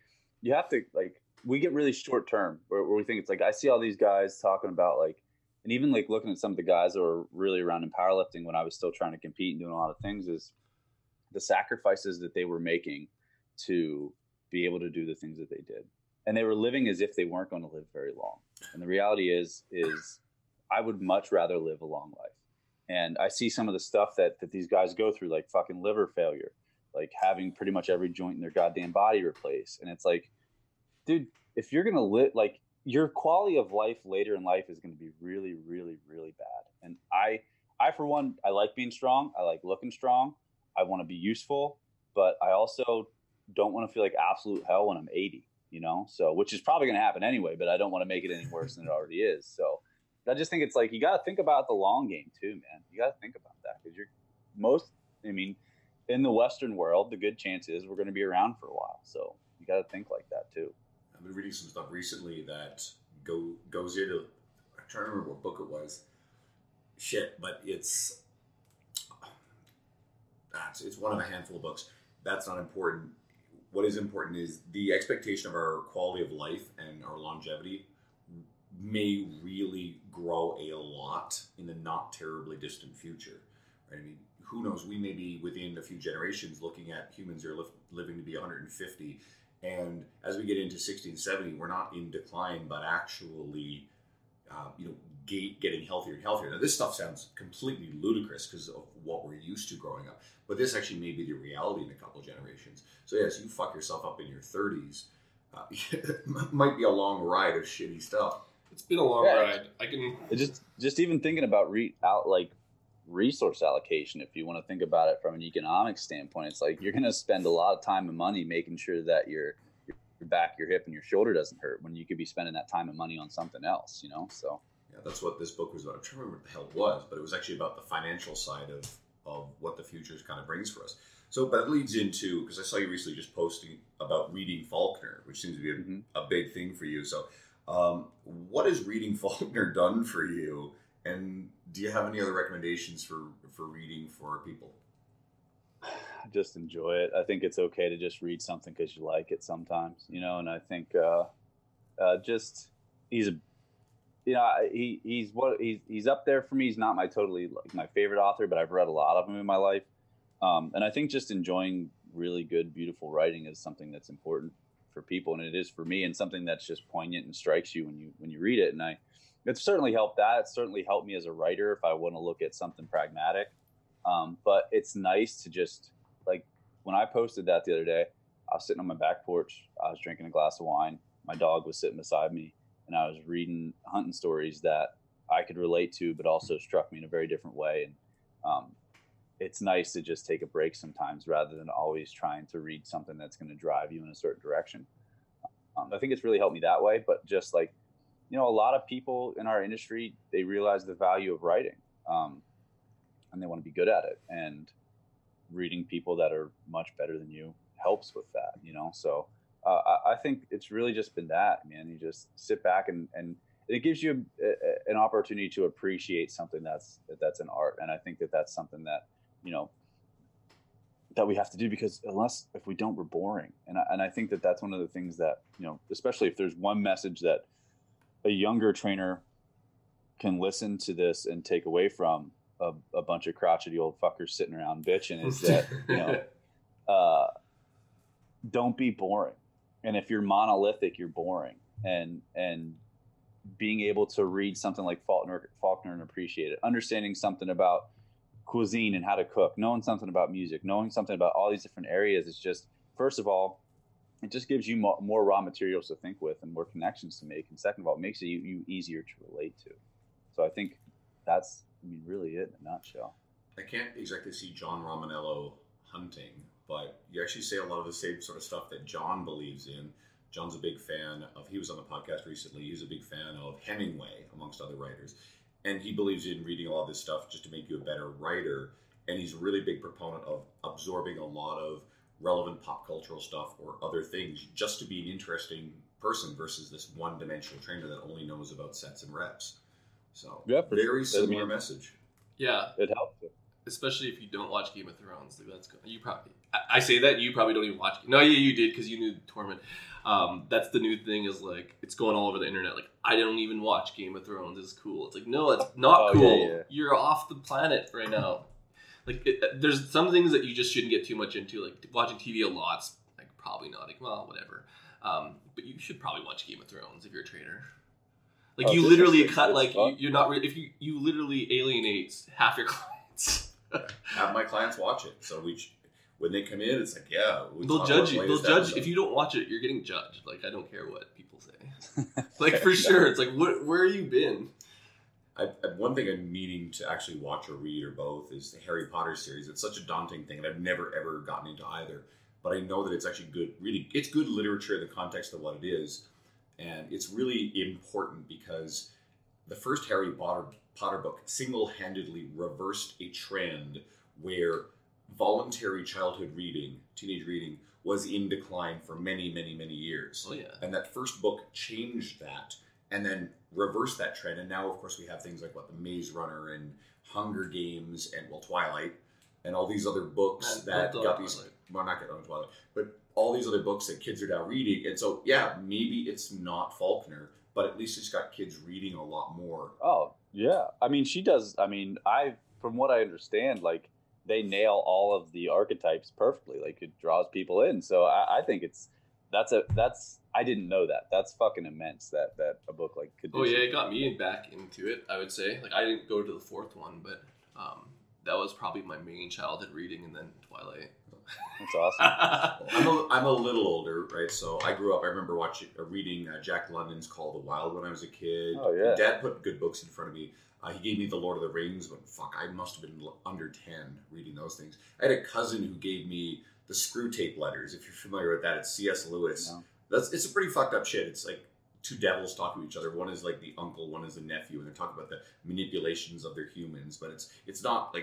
you have to like, we get really short term where we think it's like, I see all these guys talking about like. And even like looking at some of the guys that were really around in powerlifting when I was still trying to compete and doing a lot of things, is the sacrifices that they were making to be able to do the things that they did. And they were living as if they weren't going to live very long. And the reality is I would much rather live a long life. And I see some of the stuff that these guys go through, like fucking liver failure, like having pretty much every joint in their goddamn body replaced. And it's like, dude, if you're going to live, like, your quality of life later in life is going to be really, really, really bad. And I, for one, I like being strong. I like looking strong. I want to be useful, but I also don't want to feel like absolute hell when I'm 80, you know? So, which is probably going to happen anyway, but I don't want to make it any worse than it already is. So I just think it's like, you got to think about the long game too, man. You got to think about that, because in the Western world, the good chance is we're going to be around for a while. So you got to think like that too. I've been reading some stuff recently that goes into, I'm trying to remember what book it was. Shit, but it's one of a handful of books. That's not important. What is important is the expectation of our quality of life and our longevity may really grow a lot in the not terribly distant future. Right? I mean, who knows? We may be within a few generations looking at humans who are living to be 150. And as we get into 1670, we're not in decline, but actually, getting healthier and healthier. Now, this stuff sounds completely ludicrous because of what we're used to growing up, but this actually may be the reality in a couple of generations. So yes, you fuck yourself up in your 30s. Might be a long ride of shitty stuff. It's been a long ride. I can just even thinking about resource allocation, if you want to think about it from an economic standpoint, it's like, you're going to spend a lot of time and money making sure that your back, your hip, and your shoulder doesn't hurt, when you could be spending that time and money on something else, you know? So yeah, that's what this book was about. I'm trying to remember what the hell it was, but it was actually about the financial side of what the future kind of brings for us. So, but it leads into, because I saw you recently just posting about reading Faulkner, which seems to be a big thing for you. So what has reading Faulkner done for you? And do you have any other recommendations for reading for people? Just enjoy it. I think it's okay to just read something because you like it sometimes, you know. And I think he's up there for me. He's not my totally like my favorite author, but I've read a lot of him in my life. And I think just enjoying really good, beautiful writing is something that's important for people, and it is for me, and something that's just poignant and strikes you when you read it. And it's certainly helped that. It's certainly helped me as a writer if I want to look at something pragmatic. But it's nice to just, like, when I posted that the other day, I was sitting on my back porch. I was drinking a glass of wine. My dog was sitting beside me. And I was reading hunting stories that I could relate to, but also struck me in a very different way. And it's nice to just take a break sometimes rather than always trying to read something that's going to drive you in a certain direction. I think it's really helped me that way. But just, like, you know, a lot of people in our industry, they realize the value of writing, and they want to be good at it. And reading people that are much better than you helps with that, you know? So I think it's really just been that, man. You just sit back and it gives you an opportunity to appreciate something that's an art. And I think that's something that, you know, that we have to do, because unless, if we don't, we're boring. And I think that that's one of the things that, you know, especially if there's one message that a younger trainer can listen to this and take away from a bunch of crotchety old fuckers sitting around bitching, is that, you know, don't be boring. And if you're monolithic, you're boring. And being able to read something like Faulkner and appreciate it, understanding something about cuisine and how to cook, knowing something about music, knowing something about all these different areas, it's just, first of all, it just gives you more raw materials to think with and more connections to make. And second of all, it makes it you easier to relate to. So I think that's, I mean, really it in a nutshell. I can't exactly see John Romanello hunting, but you actually say a lot of the same sort of stuff that John believes in. John's a big fan of, he was on the podcast recently, he's a big fan of Hemingway, amongst other writers. And he believes in reading a lot of this stuff just to make you a better writer. And he's a really big proponent of absorbing a lot of relevant pop cultural stuff or other things just to be an interesting person versus this one-dimensional trainer that only knows about sets and reps. So yeah, very similar message. Yeah. It helps. Especially if you don't watch Game of Thrones. That's good. You probably, I say that, you probably don't even watch it. No, yeah, you did, because you knew the Torment. That's the new thing, is like, it's going all over the internet. Like, I don't even watch Game of Thrones. It's cool. It's like, no, it's not cool. Yeah, yeah. You're off the planet right now. Like, there's some things that you just shouldn't get too much into. Like, watching TV a lot's like probably not. Like, well, whatever. But you should probably watch Game of Thrones if you're a trainer. Like, you literally cut, like, you're not. If you literally alienate half your clients. Half my clients watch it, so when they come in, it's like, yeah, they'll judge you. They'll judge you. If you don't watch it, you're getting judged. Like, I don't care what people say. Like, for sure, it's like, what? Where have you been? One thing I'm meaning to actually watch or read or both is the Harry Potter series. It's such a daunting thing, and I've never ever gotten into either. But I know that it's actually good. Really, it's good literature in the context of what it is, and it's really important because the first Harry Potter book single-handedly reversed a trend where voluntary childhood reading, teenage reading, was in decline for many, many, many years. Oh, yeah. And that first book changed that and then reversed that trend. And now, of course, we have things like, The Maze Runner and Hunger Games and, Twilight and all these other books that got these... Twilight. Well, not getting on Twilight, but all these other books that kids are now reading. And so, yeah, maybe it's not Faulkner, but at least it's got kids reading a lot more. Oh, yeah. I mean, she does. I mean, from what I understand, they nail all of the archetypes perfectly. It draws people in. So I think I didn't know that. That's fucking immense that a book could do. Oh, yeah. It got me back into it, I would say. I didn't go to the fourth one, but that was probably my main childhood reading, and then Twilight. That's awesome. I'm a little older, right? So I grew up. I remember reading Jack London's Call of the Wild when I was a kid. Oh yeah. Dad put good books in front of me. He gave me The Lord of the Rings, but fuck, I must have been under 10 reading those things. I had a cousin who gave me The Screwtape Letters. If you're familiar with that, it's C.S. Lewis. No. It's a pretty fucked up shit. It's two devils talking to each other. One is the uncle, one is the nephew, and they're talking about the manipulations of their humans. But it's not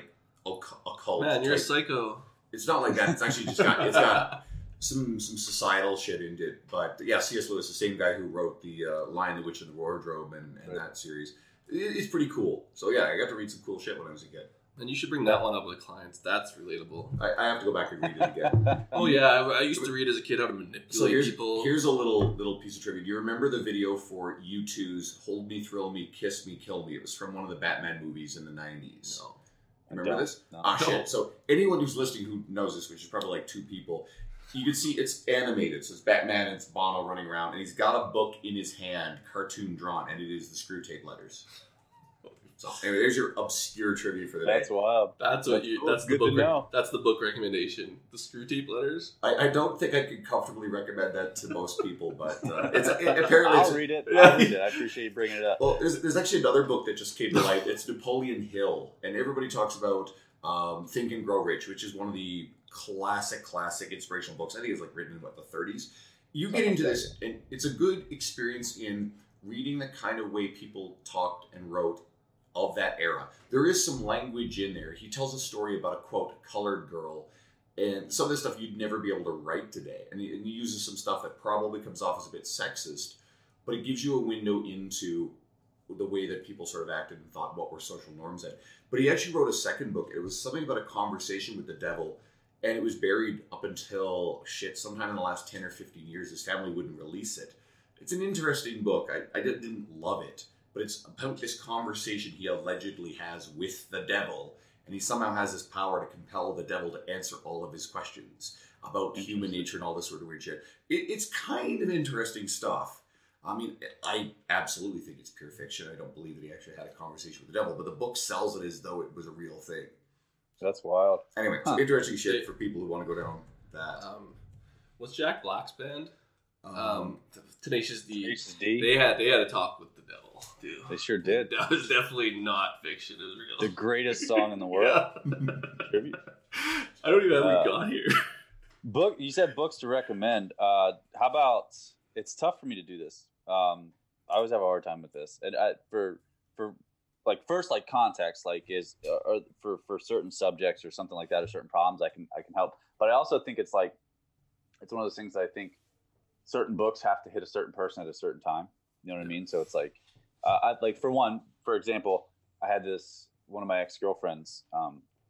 occult. Man, you're a psycho. It's not like that. It's actually just got some societal shit in it. But yeah, C.S. Lewis, the same guy who wrote the Lion, the Witch, and the Wardrobe and that series, it's pretty cool. So yeah, I got to read some cool shit when I was a kid. And you should bring that one up with clients. That's relatable. I have to go back and read it again. Oh yeah, I used to read as a kid how to manipulate people. Here's a little piece of trivia. Do you remember the video for U2's "Hold Me, Thrill Me, Kiss Me, Kill Me"? It was from one of the Batman movies in the 90s. No. Remember this? No. Ah, shit. So anyone who's listening who knows this, which is probably two people, you can see it's animated. So it's Batman and it's Bono running around, and he's got a book in his hand, cartoon drawn, and it is The Screwtape Letters. So anyway, there's your obscure trivia for the day. That's wild. That's the book recommendation. The Screwtape Letters. I don't think I could comfortably recommend that to most people, but apparently I'll read it. I'll read it. I appreciate you bringing it up. Well, there's actually another book that just came to light. It's Napoleon Hill, and everybody talks about Think and Grow Rich, which is one of the classic inspirational books. I think it's written in the 30s. You get into this, and it's a good experience in reading the kind of way people talked and wrote of that era. There is some language in there. He tells a story about a, quote, colored girl, and some of this stuff you'd never be able to write today. And he uses some stuff that probably comes off as a bit sexist, but it gives you a window into the way that people sort of acted and thought, what were social norms at. But he actually wrote a second book. It was something about a conversation with the devil, And it was buried up until, sometime in the last 10 or 15 years, his family wouldn't release it. It's an interesting book. I didn't love it, but it's about this conversation he allegedly has with the devil, and he somehow has this power to compel the devil to answer all of his questions about human nature and all this sort of weird shit. It's kind of interesting stuff. I mean, I absolutely think it's pure fiction. I don't believe that he actually had a conversation with the devil, but the book sells it as though it was a real thing. That's wild. Anyway, it's interesting shit for people who want to go down that. Was Jack Black's band? Tenacious D. Tenacious D. They had a talk with the devil, too. They sure did. That was definitely not fiction. It was real. The greatest song in the world. Tribute. I don't even know how we got here. Book. You said books to recommend. How about? It's tough for me to do this. I always have a hard time with this. And for like first like context, like is or for certain subjects or something like that or certain problems, I can help. But I also think it's like it's one of those things that I think. Certain books have to hit a certain person at a certain time. You know what I mean? So it's like, for example, I had one of my ex-girlfriends,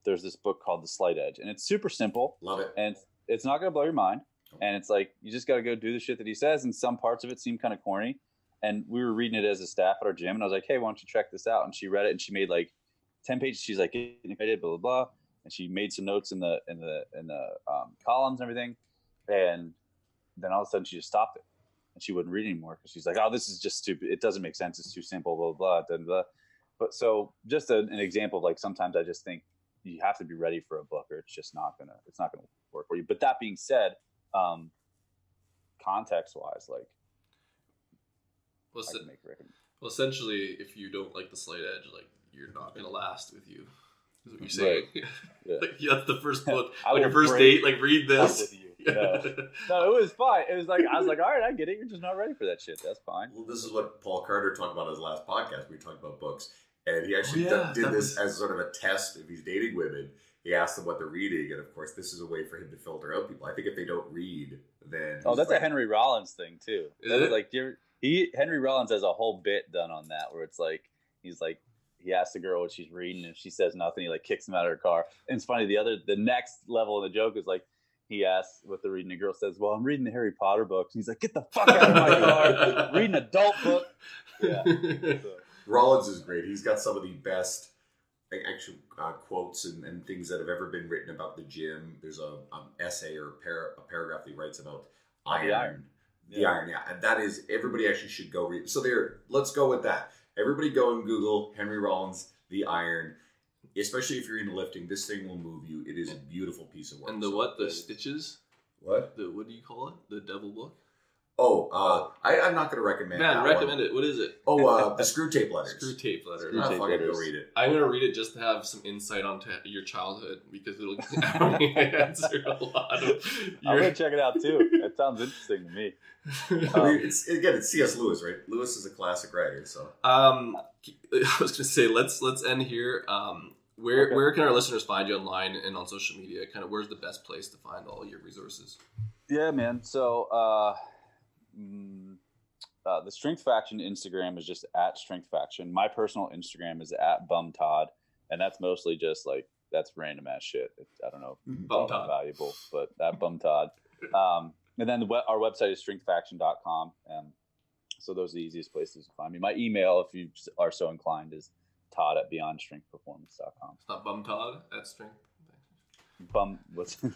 there's this book called The Slight Edge, and it's super simple. Love it. And it's not going to blow your mind. And it's like, you just got to go do the shit that he says. And some parts of it seem kind of corny. And we were reading it as a staff at our gym. And I was like, hey, why don't you check this out? And she read it and she made like 10 pages. She's like, I did blah, blah, blah. And she made some notes in the columns and everything. And then all of a sudden she just stopped it and she wouldn't read anymore because she's like, oh, this is just stupid. It doesn't make sense. It's too simple, blah, blah, blah, blah. But so just an example of like, sometimes I just think you have to be ready for a book or it's just not going to work for you. But that being said, context wise, like. Well, essentially, if you don't like The Slight Edge, like you're not going to last with you. Is what you're saying. Right. Yeah. That's the first book. On your first date, like read this. No, it was fine. It was like, I was like, all right, I get it. You're just not ready for that shit. That's fine. Well, this is what Paul Carter talked about in his last podcast. We talked about books. And he actually did this as sort of a test. If he's dating women, he asked them what they're reading. And of course, this is a way for him to filter out people. I think if they don't read, then. Oh, that's like, a Henry Rollins thing, too. Is it? Like, Henry Rollins has a whole bit done on that where it's like, he's like, he asks the girl what she's reading. And if she says nothing, he like kicks him out of her car. And it's funny. The next level of the joke is like, he asks what they're reading. The girl says, well, I'm reading the Harry Potter books. And he's like, get the fuck out of my car. Read an adult book. Yeah. So. Rollins is great. He's got some of the best actual quotes and things that have ever been written about the gym. There's an essay or a paragraph that he writes about iron. The iron. And that is, everybody actually should go read. So there, let's go with that. Everybody go and Google Henry Rollins, the iron. Especially if you're into lifting, this thing will move you. It is a beautiful piece of work. And the stitches? What? What do you call it? The devil book? Oh, I'm not going to recommend that. Man, recommend it. What is it? Oh, The Screwtape Letters. Screwtape Letters. I'm going to go read it. I'm going to read it just to have some insight onto your childhood because it'll answer a lot of... I'm going to check it out too. It sounds interesting to me. It's C.S. Lewis, right? Lewis is a classic writer, so... I was going to say, let's end here. Where can our listeners find you online and on social media? Kind of where's the best place to find all your resources? Yeah, man. So the Strength Faction Instagram is just @StrengthFaction. My personal Instagram is @BumTodd, and that's mostly just like that's random ass shit. I don't know, BumTodd valuable, but @BumTodd. And then our website is StrengthFaction.com. So those are the easiest places to find me. My email, if you are so inclined, is todd@beyondstrengthperformance.com. It's not BumTodd @strength.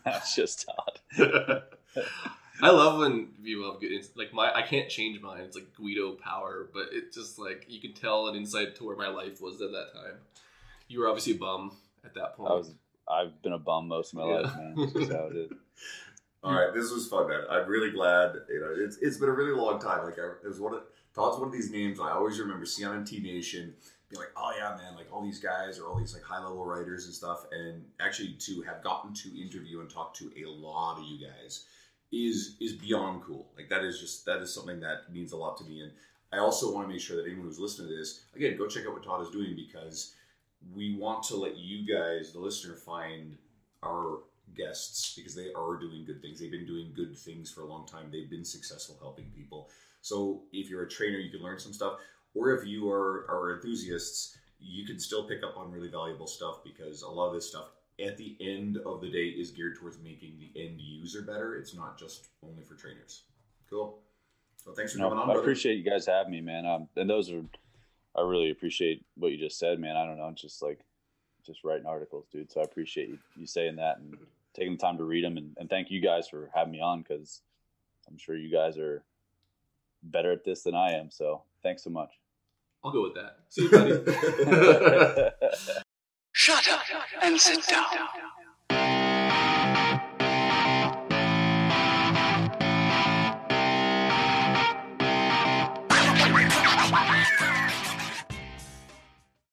That's just Todd. I love when people have good insight. Like I can't change mine. It's like Guido Power, but it's just like you can tell an insight to where my life was at that time. You were obviously a bum at that point. I've been a bum most of my life, man. That's just how it is. All right, this was fun, man. I'm really glad. You know, it's been a really long time. Like it was Todd's one of these names I always remember seeing on T Nation. Being like, oh yeah, man, like all these guys are all these like high level writers and stuff. And actually, to have gotten to interview and talk to a lot of you guys is beyond cool. Like that is something that means a lot to me. And I also want to make sure that anyone who's listening to this, again, go check out what Todd is doing because we want to let you guys, the listener, find our guests because they are doing good things. They've been doing good things for a long time. They've been successful helping people. So if you're a trainer, you can learn some stuff. Or if you are enthusiasts, you can still pick up on really valuable stuff because a lot of this stuff at the end of the day is geared towards making the end user better. It's not just only for trainers. Cool. Well, thanks for coming on, brother. I appreciate you guys having me, man. And those are, I really appreciate what you just said, man. I don't know. It's just like, just writing articles, dude. So I appreciate you saying that and taking the time to read them. And thank you guys for having me on, because I'm sure you guys are better at this than I am. So thanks so much. I'll go with that. See you, buddy. Shut up and sit down.